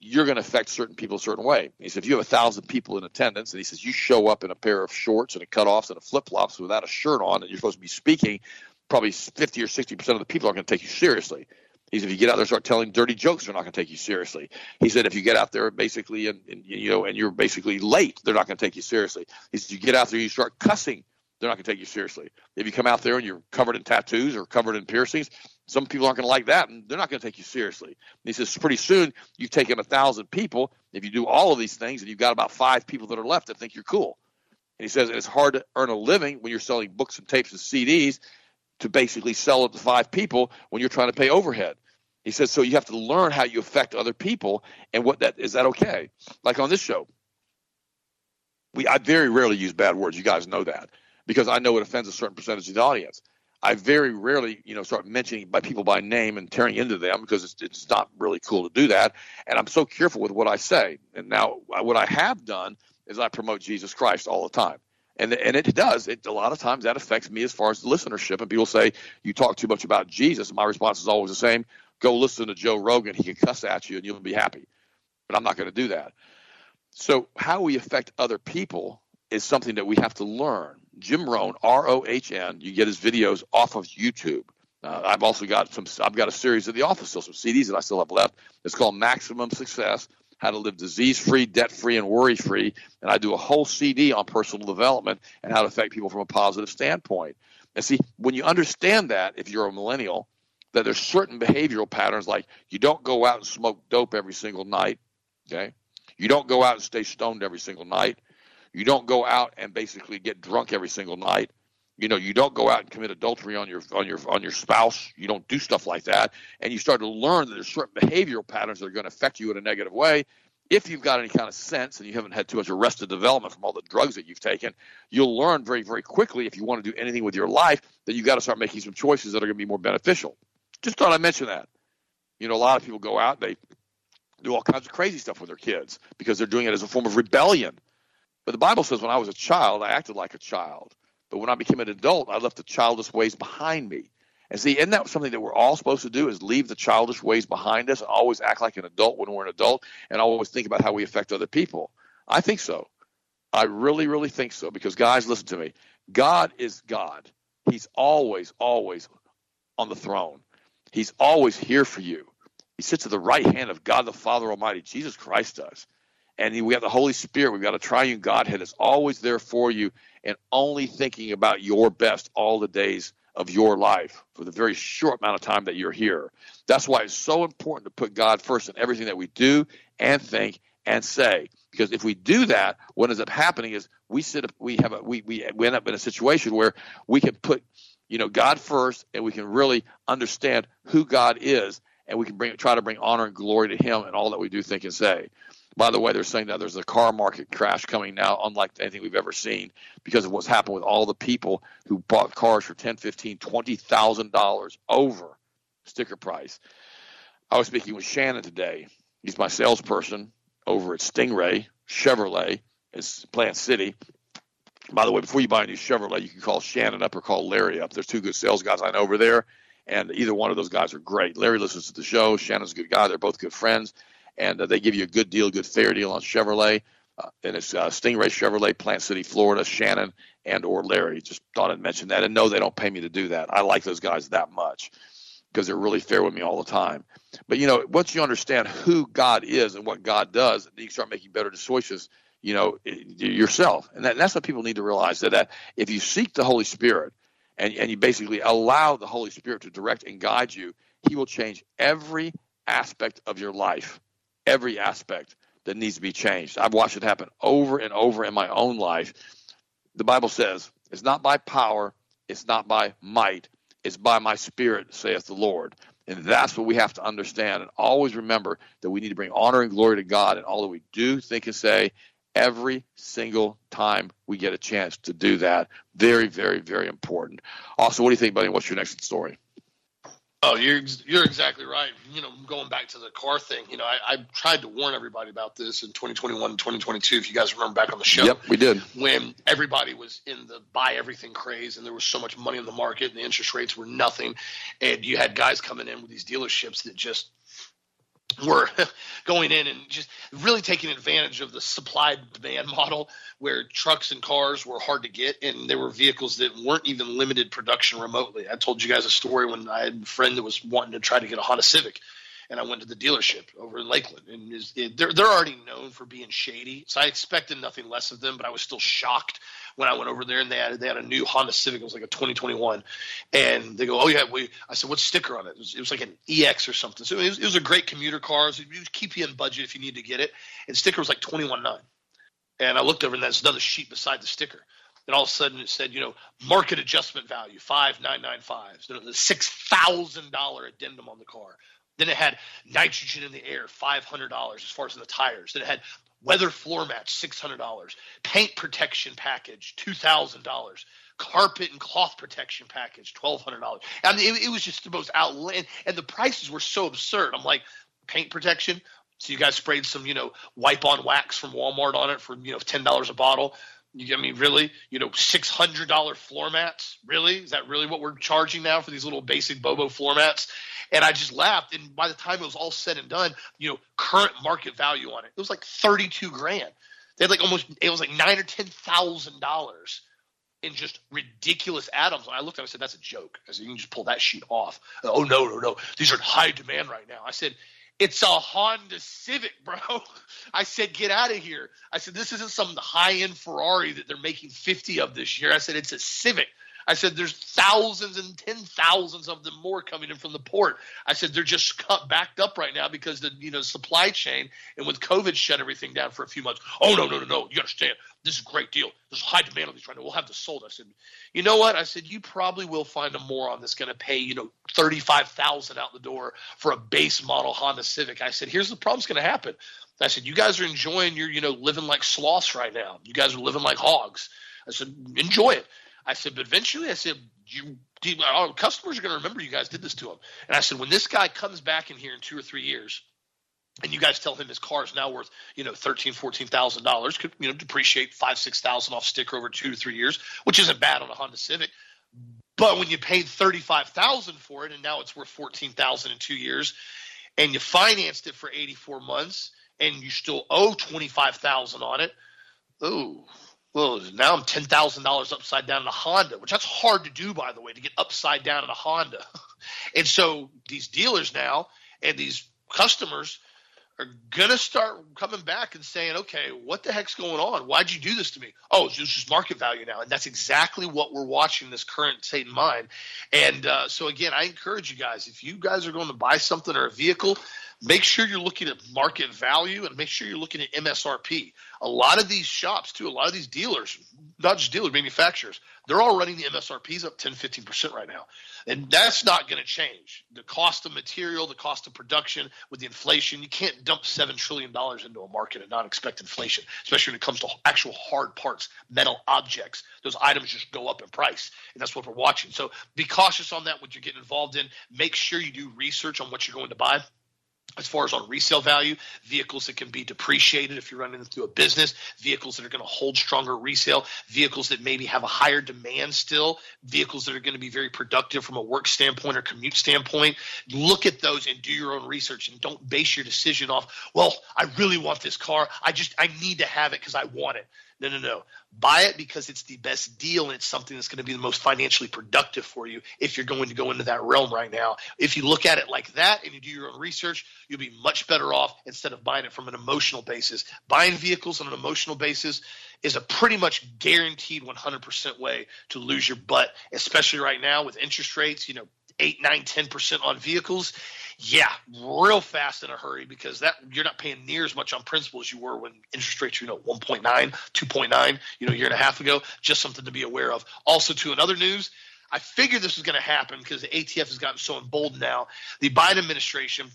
you're going to affect certain people a certain way. He said, if you have a thousand people in attendance, and he says, you show up in a pair of shorts and a cutoffs and a flip-flops without a shirt on, and you're supposed to be speaking, probably fifty or sixty percent of the people aren't going to take you seriously. He said, if you get out there and start telling dirty jokes, they're not going to take you seriously. He said, if you get out there basically and, and you know and you're basically late, they're not going to take you seriously. He said, you get out there and you start cussing, they're not going to take you seriously. If you come out there and you're covered in tattoos or covered in piercings, some people aren't going to like that, and they're not going to take you seriously. And he says, pretty soon you've taken a thousand people. If you do all of these things, and you've got about five people that are left that think you're cool. And he says, and it's hard to earn a living when you're selling books and tapes and C Ds to basically sell it to five people when you're trying to pay overhead. He says, so you have to learn how you affect other people, and what that is that okay? Like on this show, we I very rarely use bad words. You guys know that because I know it offends a certain percentage of the audience. I very rarely, you know, start mentioning by people by name and tearing into them because it's it's not really cool to do that. And I'm so careful with what I say. And now what I have done is I promote Jesus Christ all the time. And and it does. It a lot of times that affects me as far as the listenership. And people say, you talk too much about Jesus. And my response is always the same. Go listen to Joe Rogan. He can cuss at you and you'll be happy. But I'm not going to do that. So how we affect other people is something that we have to learn. Jim Rohn, R O H N, you get his videos off of YouTube. Uh, I've also got some – I've got a series of The Office, still some C Ds that I still have left. It's called Maximum Success. How to live disease-free, debt-free, and worry-free, and I do a whole C D on personal development and how to affect people from a positive standpoint. And see, when you understand that, if you're a millennial, that there's certain behavioral patterns like you don't go out and smoke dope every single night, okay? You don't go out and stay stoned every single night. You don't go out and basically get drunk every single night. You know, you don't go out and commit adultery on your on your on your spouse. You don't do stuff like that. And you start to learn that there's certain behavioral patterns that are going to affect you in a negative way. If you've got any kind of sense and you haven't had too much arrested development from all the drugs that you've taken, you'll learn very, very quickly if you want to do anything with your life that you've got to start making some choices that are going to be more beneficial. Just thought I'd mention that. You know, a lot of people go out, they do all kinds of crazy stuff with their kids because they're doing it as a form of rebellion. But the Bible says when I was a child, I acted like a child. But when I became an adult, I left the childish ways behind me. And see, isn't that something that we're all supposed to do is leave the childish ways behind us and always act like an adult when we're an adult and always think about how we affect other people? I think so. I really, really think so because, guys, listen to me. God is God. He's always, always on the throne. He's always here for you. He sits at the right hand of God the Father Almighty. Jesus Christ does. And we have the Holy Spirit. We've got a triune Godhead that's always there for you and only thinking about your best all the days of your life for the very short amount of time that you're here. That's why it's so important to put God first in everything that we do and think and say. Because if we do that, what ends up happening is we sit, we have a, we, we we end up in a situation where we can put, you know, God first, and we can really understand who God is, and we can bring try to bring honor and glory to Him in all that we do, think, and say. By the way, they're saying that there's a car market crash coming now, unlike anything we've ever seen, because of what's happened with all the people who bought cars for ten thousand dollars, fifteen thousand dollars, twenty thousand dollars over sticker price. I was speaking with Shannon today. He's my salesperson over at Stingray Chevrolet in Plant City. By the way, before you buy a new Chevrolet, you can call Shannon up or call Larry up. There's two good sales guys I know over there, and either one of those guys are great. Larry listens to the show. Shannon's a good guy. They're both good friends. And uh, they give you a good deal, good fair deal on Chevrolet. Uh, and it's uh, Stingray Chevrolet, Plant City, Florida, Shannon and or Larry. Just thought I'd mention that. And no, they don't pay me to do that. I like those guys that much because they're really fair with me all the time. But, you know, once you understand who God is and what God does, you start making better choices, you know, yourself. And, that, and that's what people need to realize, that, that if you seek the Holy Spirit and, and you basically allow the Holy Spirit to direct and guide you, He will change every aspect of your life. Every aspect that needs to be changed. I've watched it happen over and over in my own life. The Bible says, it's not by power, it's not by might, it's by my Spirit, saith the Lord. And that's what we have to understand and always remember, that we need to bring honor and glory to God in all that we do, think, and say every single time we get a chance to do that. Very, very, very important. Also, what do you think, buddy? What's your next story? Oh, you're you're exactly right. You know, going back to the car thing, you know, I, I tried to warn everybody about this in twenty twenty-one and twenty twenty-two, if you guys remember back on the show. Yep, we did. When everybody was in the buy everything craze and there was so much money in the market and the interest rates were nothing, and you had guys coming in with these dealerships that just were going in and just really taking advantage of the supply-demand model, where trucks and cars were hard to get, and there were vehicles that weren't even limited production remotely. I told you guys a story when I had a friend that was wanting to try to get a Honda Civic, and I went to the dealership over in Lakeland. And it, it, they're, they're already known for being shady, so I expected nothing less of them, but I was still shocked when I went over there, and they had, they had a new Honda Civic. It was like a twenty twenty-one. And they go, oh, yeah. We, I said, what sticker on it? It was, it was like an E X or something. So it was, it was a great commuter car. So it would keep you in budget if you need to get it. And sticker was like twenty-one nine. And I looked over, and there's another sheet beside the sticker. And all of a sudden it said, you know, market adjustment value, five thousand nine hundred ninety-five dollars. So the six thousand dollars addendum on the car. Then it had nitrogen in the air, five hundred dollars as far as the tires. Then it had weather floor mats, six hundred dollars. Paint protection package, two thousand dollars. Carpet and cloth protection package, twelve hundred dollars. I mean, it, it was just the most outland, and the prices were so absurd. I'm like, paint protection? So you guys sprayed some, you know, wipe-on wax from Walmart on it for, you know, ten dollars a bottle. You, I mean, really? You know, six hundred dollars floor mats? Really? Is that really what we're charging now for these little basic Bobo floor mats? And I just laughed. And by the time it was all said and done, you know, current market value on it, it was like thirty-two grand. They had like almost, it was like nine or ten thousand dollars in just ridiculous atoms. And I looked at it and I said, that's a joke. I said, you can just pull that sheet off. Said, oh no, no, no. These are in high demand right now. I said, it's a Honda Civic, bro. I said, get out of here. I said, this isn't some high-end Ferrari that they're making fifty of this year. I said, it's a Civic. I said there's thousands and ten thousands of them more coming in from the port. I said they're just cut, backed up right now because the you know supply chain and with COVID shut everything down for a few months. Oh, no, no, no, no. You understand. This is a great deal. There's high demand on these right now. We'll have this sold. I said, you know what? I said, you probably will find a moron that's going to pay, you know, thirty-five thousand dollars out the door for a base model Honda Civic. I said, here's the problem that's going to happen. I said, you guys are enjoying your, you know, living like sloths right now. You guys are living like hogs. I said, enjoy it. I said, but eventually, I said, you, our customers are going to remember you guys did this to them. And I said, when this guy comes back in here in two or three years, and you guys tell him his car is now worth, you know, thirteen, fourteen thousand dollars, could you know depreciate five, six thousand off sticker over two to three years, which isn't bad on a Honda Civic. But when you paid thirty-five thousand for it, and now it's worth fourteen thousand in two years, and you financed it for eighty-four months, and you still owe twenty-five thousand on it, ooh. Well, now I'm ten thousand dollars upside down in a Honda, which that's hard to do, by the way, to get upside down in a Honda. And so these dealers now and these customers are gonna start coming back and saying, "Okay, what the heck's going on? Why'd you do this to me?" Oh, it's just market value now, and that's exactly what we're watching this current state in mind. And uh, so again, I encourage you guys: if you guys are going to buy something or a vehicle, make sure you're looking at market value and make sure you're looking at M S R P. A lot of these shops, too, a lot of these dealers, not just dealers, manufacturers, they're all running the M S R Ps up ten, fifteen percent right now. And that's not going to change. The cost of material, the cost of production, with the inflation, you can't dump seven trillion dollars into a market and not expect inflation, especially when it comes to actual hard parts, metal objects. Those items just go up in price, and that's what we're watching. So be cautious on that, what you're getting involved in. Make sure you do research on what you're going to buy. As far as on resale value, vehicles that can be depreciated if you're running them through a business, vehicles that are going to hold stronger resale, vehicles that maybe have a higher demand still, vehicles that are going to be very productive from a work standpoint or commute standpoint. Look at those and do your own research and don't base your decision off, well, I really want this car. I just I need to have it because I want it. No, no, no. Buy it because it's the best deal and it's something that's going to be the most financially productive for you if you're going to go into that realm right now. If you look at it like that and you do your own research, you'll be much better off instead of buying it from an emotional basis. Buying vehicles on an emotional basis is a pretty much guaranteed one hundred percent way to lose your butt, especially right now with interest rates, you know, eight, nine, ten percent on vehicles. Yeah, real fast in a hurry because that you're not paying near as much on principal as you were when interest rates were, you know, one point nine, two point nine, you know, a year and a half ago. Just something to be aware of. Also, to another news, I figured this was going to happen because the A T F has gotten so emboldened now. The Biden administration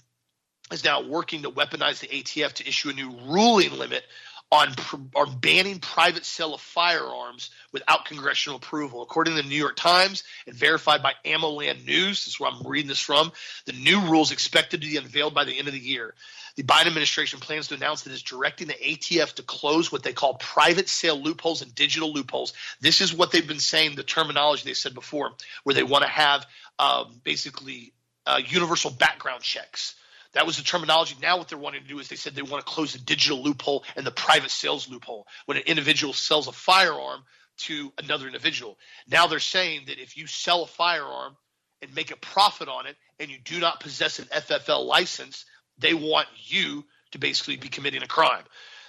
is now working to weaponize the A T F to issue a new ruling limit on are banning private sale of firearms without congressional approval. According to the New York Times and verified by AmmoLand News, this is where I'm reading this from, the new rules expected to be unveiled by the end of the year. The Biden administration plans to announce that it's directing the A T F to close what they call private sale loopholes and digital loopholes. This is what they've been saying, the terminology they said before, where they want to have um, basically uh, universal background checks. That was the terminology. Now what they're wanting to do is they said they want to close the digital loophole and the private sales loophole when an individual sells a firearm to another individual. Now they're saying that if you sell a firearm and make a profit on it and you do not possess an F F L license, they want you to basically be committing a crime.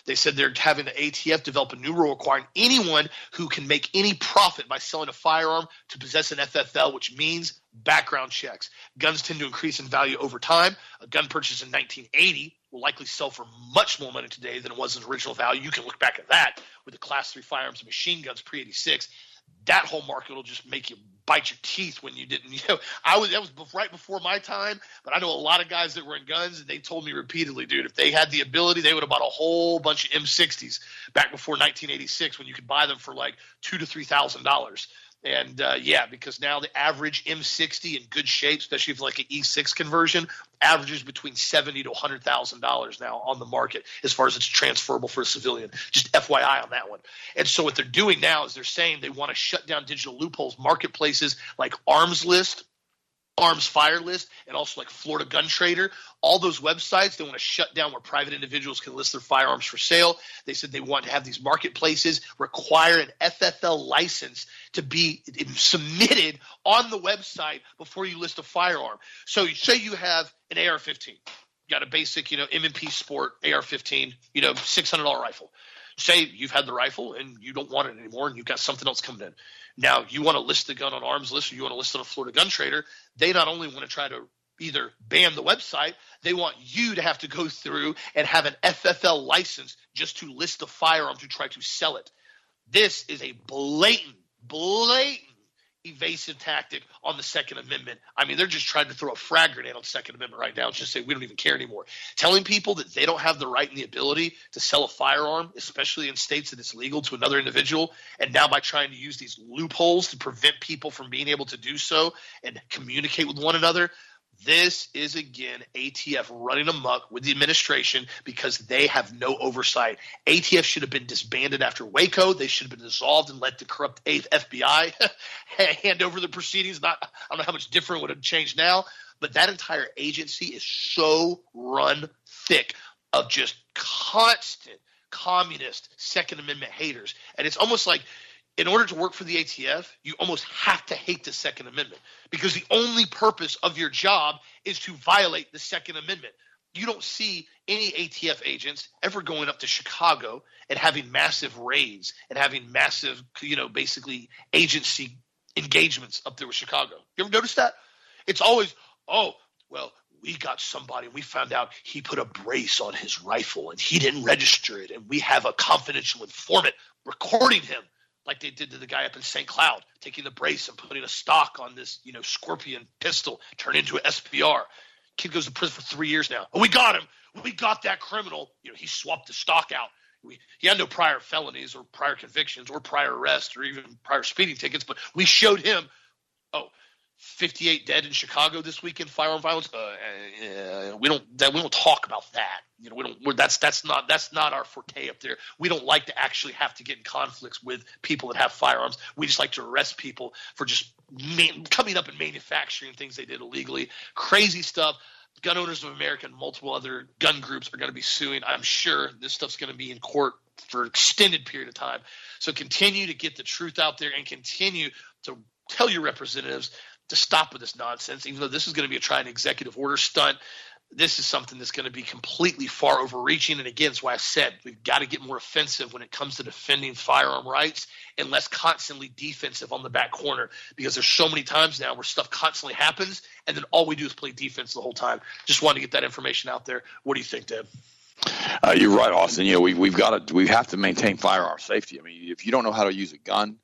They said they're having the A T F develop a new rule requiring anyone who can make any profit by selling a firearm to possess an F F L, which means background checks. Guns tend to increase in value over time. A gun purchased in nineteen eighty will likely sell for much more money today than it was in its original value. You can look back at that with the Class three firearms and machine guns pre eighty-six. That whole market will just make you bite your teeth when you didn't. You know, I was that was right before my time, but I know a lot of guys that were in guns, and they told me repeatedly, dude, if they had the ability, they would have bought a whole bunch of M sixties back before nineteen eighty-six when you could buy them for like two to three thousand dollars. And uh, yeah, because now the average M sixty in good shape, especially if like an E six conversion, averages between seventy to one hundred thousand dollars now on the market as far as it's transferable for a civilian. Just F Y I on that one. And so what they're doing now is they're saying they want to shut down digital loopholes, marketplaces like Armslist, Arms Fire List, and also like Florida Gun Trader, all those websites they want to shut down where private individuals can list their firearms for sale. They said they want to have these marketplaces require an F F L license to be submitted on the website before you list a firearm. So you say you have an A R fifteen, you got a basic, you know, M and P Sport A R fifteen, you know, six hundred dollar rifle. say you've had the rifle and you don't want it anymore and you've got something else coming in. Now, you want to list the gun on Armslist or you want to list it on Florida Gun Trader. They not only want to try to either ban the website, they want you to have to go through and have an F F L license just to list the firearm to try to sell it. This is a blatant, blatant evasive tactic on the Second Amendment. I mean, they're just trying to throw a frag grenade on the Second Amendment right now. It's just say we don't even care anymore. Telling people that they don't have the right and the ability to sell a firearm, especially in states that it's legal, to another individual, and now by trying to use these loopholes to prevent people from being able to do so and communicate with one another. This is, again, A T F running amok with the administration because they have no oversight. A T F should have been disbanded after Waco. They should have been dissolved and let the corrupt F B I hand over the proceedings. Not, I don't know how much different it would have changed now, but that entire agency is so run thick of just constant communist Second Amendment haters. And it's almost like in order to work for the A T F, you almost have to hate the Second Amendment because the only purpose of your job is to violate the Second Amendment. You don't see any A T F agents ever going up to Chicago and having massive raids and having massive, you know, basically agency engagements up there with Chicago. You ever notice that? It's always, oh, well, we got somebody, we found out he put a brace on his rifle and he didn't register it, and we have a confidential informant recording him. Like they did to the guy up in Saint Cloud, taking the brace and putting a stock on this, you know, Scorpion pistol, turned into an S P R. Kid goes to prison for three years now. Oh, we got him. We got that criminal. You know, he swapped the stock out. We, he had no prior felonies or prior convictions or prior arrests or even prior speeding tickets, but we showed him, oh, fifty-eight dead in Chicago this weekend, firearm violence. Uh, uh, we don't that we don't talk about that. You know, we don't. We're, that's that's not that's not our forte up there. We don't like to actually have to get in conflicts with people that have firearms. We just like to arrest people for just man, coming up and manufacturing things they did illegally. Crazy stuff. Gun Owners of America and multiple other gun groups are going to be suing. I'm sure this stuff's going to be in court for an extended period of time. So continue to get the truth out there and continue to tell your representatives to stop with this nonsense, even though this is going to be a try and executive order stunt. This is something that's going to be completely far overreaching. And again, it's why I said we've got to get more offensive when it comes to defending firearm rights and less constantly defensive on the back corner, because there's so many times now where stuff constantly happens and then all we do is play defense the whole time. Just wanted to get that information out there. What do you think, Deb? Uh, you're right, Austin. You know, we, we've got to, we have to maintain firearm safety. I mean, if you don't know how to use a gun,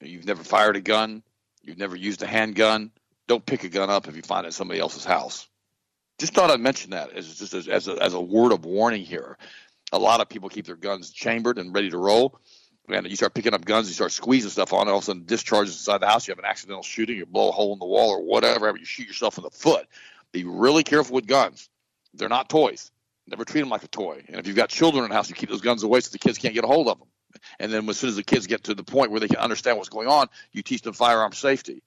you've never fired a gun, you've never used a handgun, don't pick a gun up if you find it at somebody else's house. Just thought I'd mention that as just as, as, a, as a word of warning here. A lot of people keep their guns chambered and ready to roll. And you start picking up guns, you start squeezing stuff on it, all of a sudden discharges inside the house, you have an accidental shooting, you blow a hole in the wall or whatever, you shoot yourself in the foot. Be really careful with guns. They're not toys. Never treat them like a toy. And if you've got children in the house, you keep those guns away so the kids can't get a hold of them. And then as soon as the kids get to the point where they can understand what's going on, you teach them firearm safety.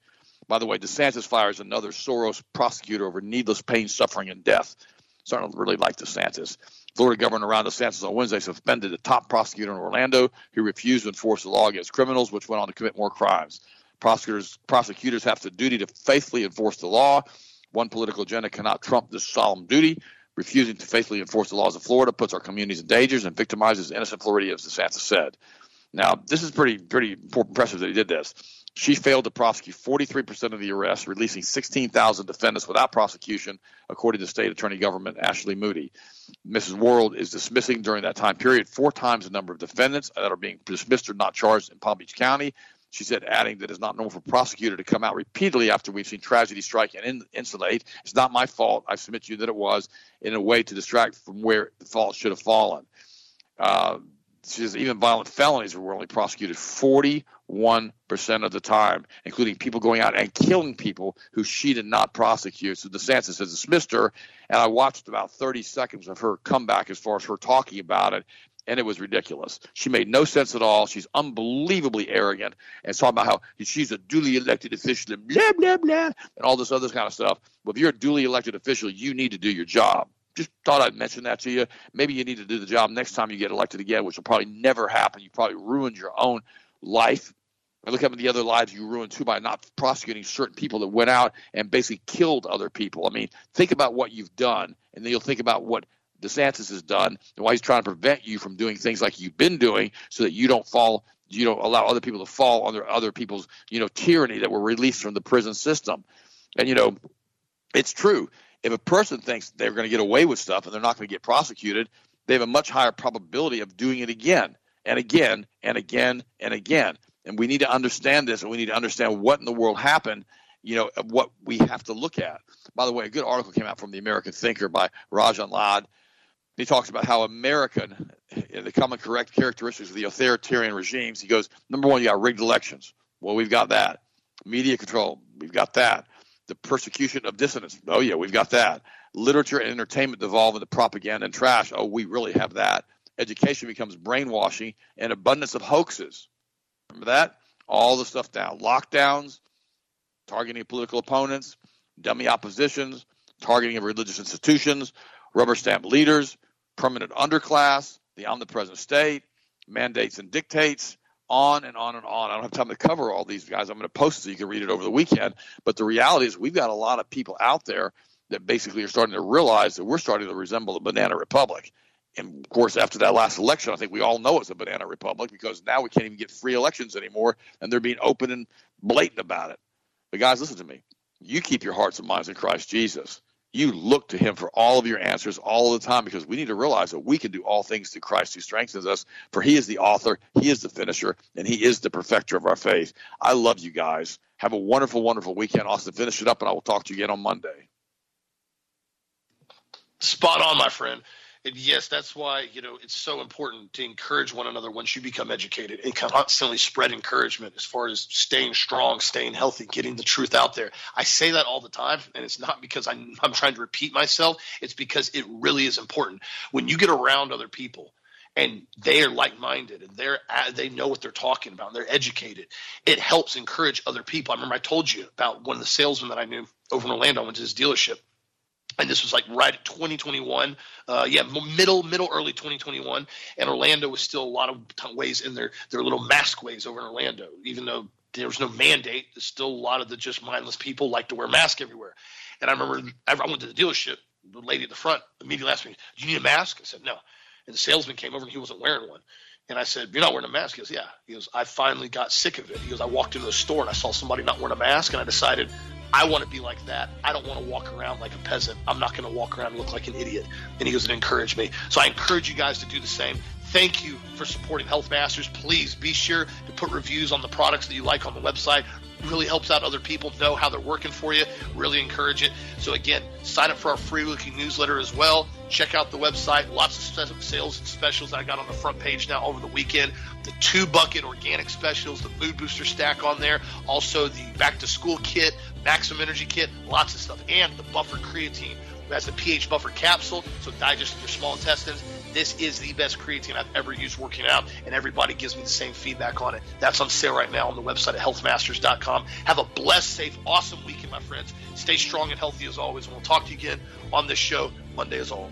By the way, DeSantis fires another Soros prosecutor over needless pain, suffering, and death. So I don't really like DeSantis. Florida Governor Ron DeSantis on Wednesday suspended the top prosecutor in Orlando who refused to enforce the law against criminals, which went on to commit more crimes. Prosecutors, prosecutors have the duty to faithfully enforce the law. One political agenda cannot trump this solemn duty. Refusing to faithfully enforce the laws of Florida puts our communities in danger and victimizes innocent Floridians, DeSantis said. Now, this is pretty pretty impressive that he did this. She failed to prosecute forty-three percent of the arrests, releasing sixteen thousand defendants without prosecution, according to State Attorney Government Ashley Moody. Missus World is dismissing during that time period four times the number of defendants that are being dismissed or not charged in Palm Beach County. She said, adding that it's not normal for a prosecutor to come out repeatedly after we've seen tragedy strike and in- insulate. It's not my fault. I submit to you that it was in a way to distract from where the fault should have fallen. Uh, she says even violent felonies were only prosecuted forty-one percent of the time, including people going out and killing people who she did not prosecute. So DeSantis has dismissed her, and I watched about thirty seconds of her comeback as far as her talking about it. And it was ridiculous. She made no sense at all. She's unbelievably arrogant and talking about how she's a duly elected official and blah, blah, blah, and all this other kind of stuff. Well, if you're a duly elected official, you need to do your job. Just thought I'd mention that to you. Maybe you need to do the job next time you get elected again, which will probably never happen. You probably ruined your own life. I look up at the other lives you ruined, too, by not prosecuting certain people that went out and basically killed other people. I mean, think about what you've done, and then you'll think about what DeSantis has done and why he's trying to prevent you from doing things like you've been doing so that you don't fall, you don't allow other people to fall under other people's, you know, tyranny that were released from the prison system. And, you know, it's true. If a person thinks they're going to get away with stuff and they're not going to get prosecuted, they have a much higher probability of doing it again and again and again and again. And we need to understand this, and we need to understand what in the world happened, you know, what we have to look at. By the way, a good article came out from the American Thinker by Rajan Ladd. He talks about how American, in the common correct characteristics of the authoritarian regimes, he goes, number one, you got rigged elections. Well, we've got that. Media control, we've got that. The persecution of dissidents, oh, yeah, we've got that. Literature and entertainment devolve into propaganda and trash. Oh, we really have that. Education becomes brainwashing and abundance of hoaxes. Remember that? All the stuff down. Lockdowns, targeting of political opponents, dummy oppositions, targeting of religious institutions, rubber stamp leaders, permanent underclass, the omnipresent state, mandates and dictates, on and on and on. I don't have time to cover all these guys. I'm going to post it so you can read it over the weekend. But the reality is we've got a lot of people out there that basically are starting to realize that we're starting to resemble the banana republic. And, of course, after that last election, I think we all know it's a banana republic because now we can't even get free elections anymore, and they're being open and blatant about it. But, guys, listen to me. You keep your hearts and minds in Christ Jesus. You look to him for all of your answers all the time because we need to realize that we can do all things through Christ who strengthens us, for he is the author, he is the finisher, and he is the perfecter of our faith. I love you guys. Have a wonderful, wonderful weekend. Austin, finish it up, and I will talk to you again on Monday. Spot on, my friend. And yes, that's why, you know, it's so important to encourage one another once you become educated and constantly spread encouragement as far as staying strong, staying healthy, getting the truth out there. I say that all the time, and it's not because I'm, I'm trying to repeat myself. It's because it really is important. When you get around other people and they are like-minded and they're they know what they're talking about and they're educated, it helps encourage other people. I remember I told you about one of the salesmen that I knew over in Orlando. I went to his dealership. And this was like right at twenty twenty-one, uh, yeah, middle, middle, early twenty twenty-one. And Orlando was still a lot of ways in their, their little mask ways over in Orlando. Even though there was no mandate, there's still a lot of the just mindless people like to wear masks everywhere. And I remember I went to the dealership, the lady at the front immediately asked me, do you need a mask? I said, no. And the salesman came over and he wasn't wearing one. And I said, you're not wearing a mask? He goes, yeah. He goes, I finally got sick of it. He goes, I walked into a store and I saw somebody not wearing a mask and I decided – I want to be like that. I don't want to walk around like a peasant. I'm not going to walk around and look like an idiot. And he goes and encouraged me. So I encourage you guys to do the same. Thank you for supporting Health Masters. Please be sure to put reviews on the products that you like on the website. Really helps out other people know how they're working for you. Really encourage it. So again, sign up for our free weekly newsletter as well. Check out the website. Lots of sales and specials that I got on the front page now over the weekend. The two bucket organic specials, the mood booster stack on there. Also the back to school kit, maximum energy kit, lots of stuff. And the buffer creatine. That's the pH buffer capsule. So digest your small intestines. This is the best creatine I've ever used working out, and everybody gives me the same feedback on it. That's on sale right now on the website at health masters dot com. Have a blessed, safe, awesome weekend, my friends. Stay strong and healthy as always, and we'll talk to you again on this show Monday as always.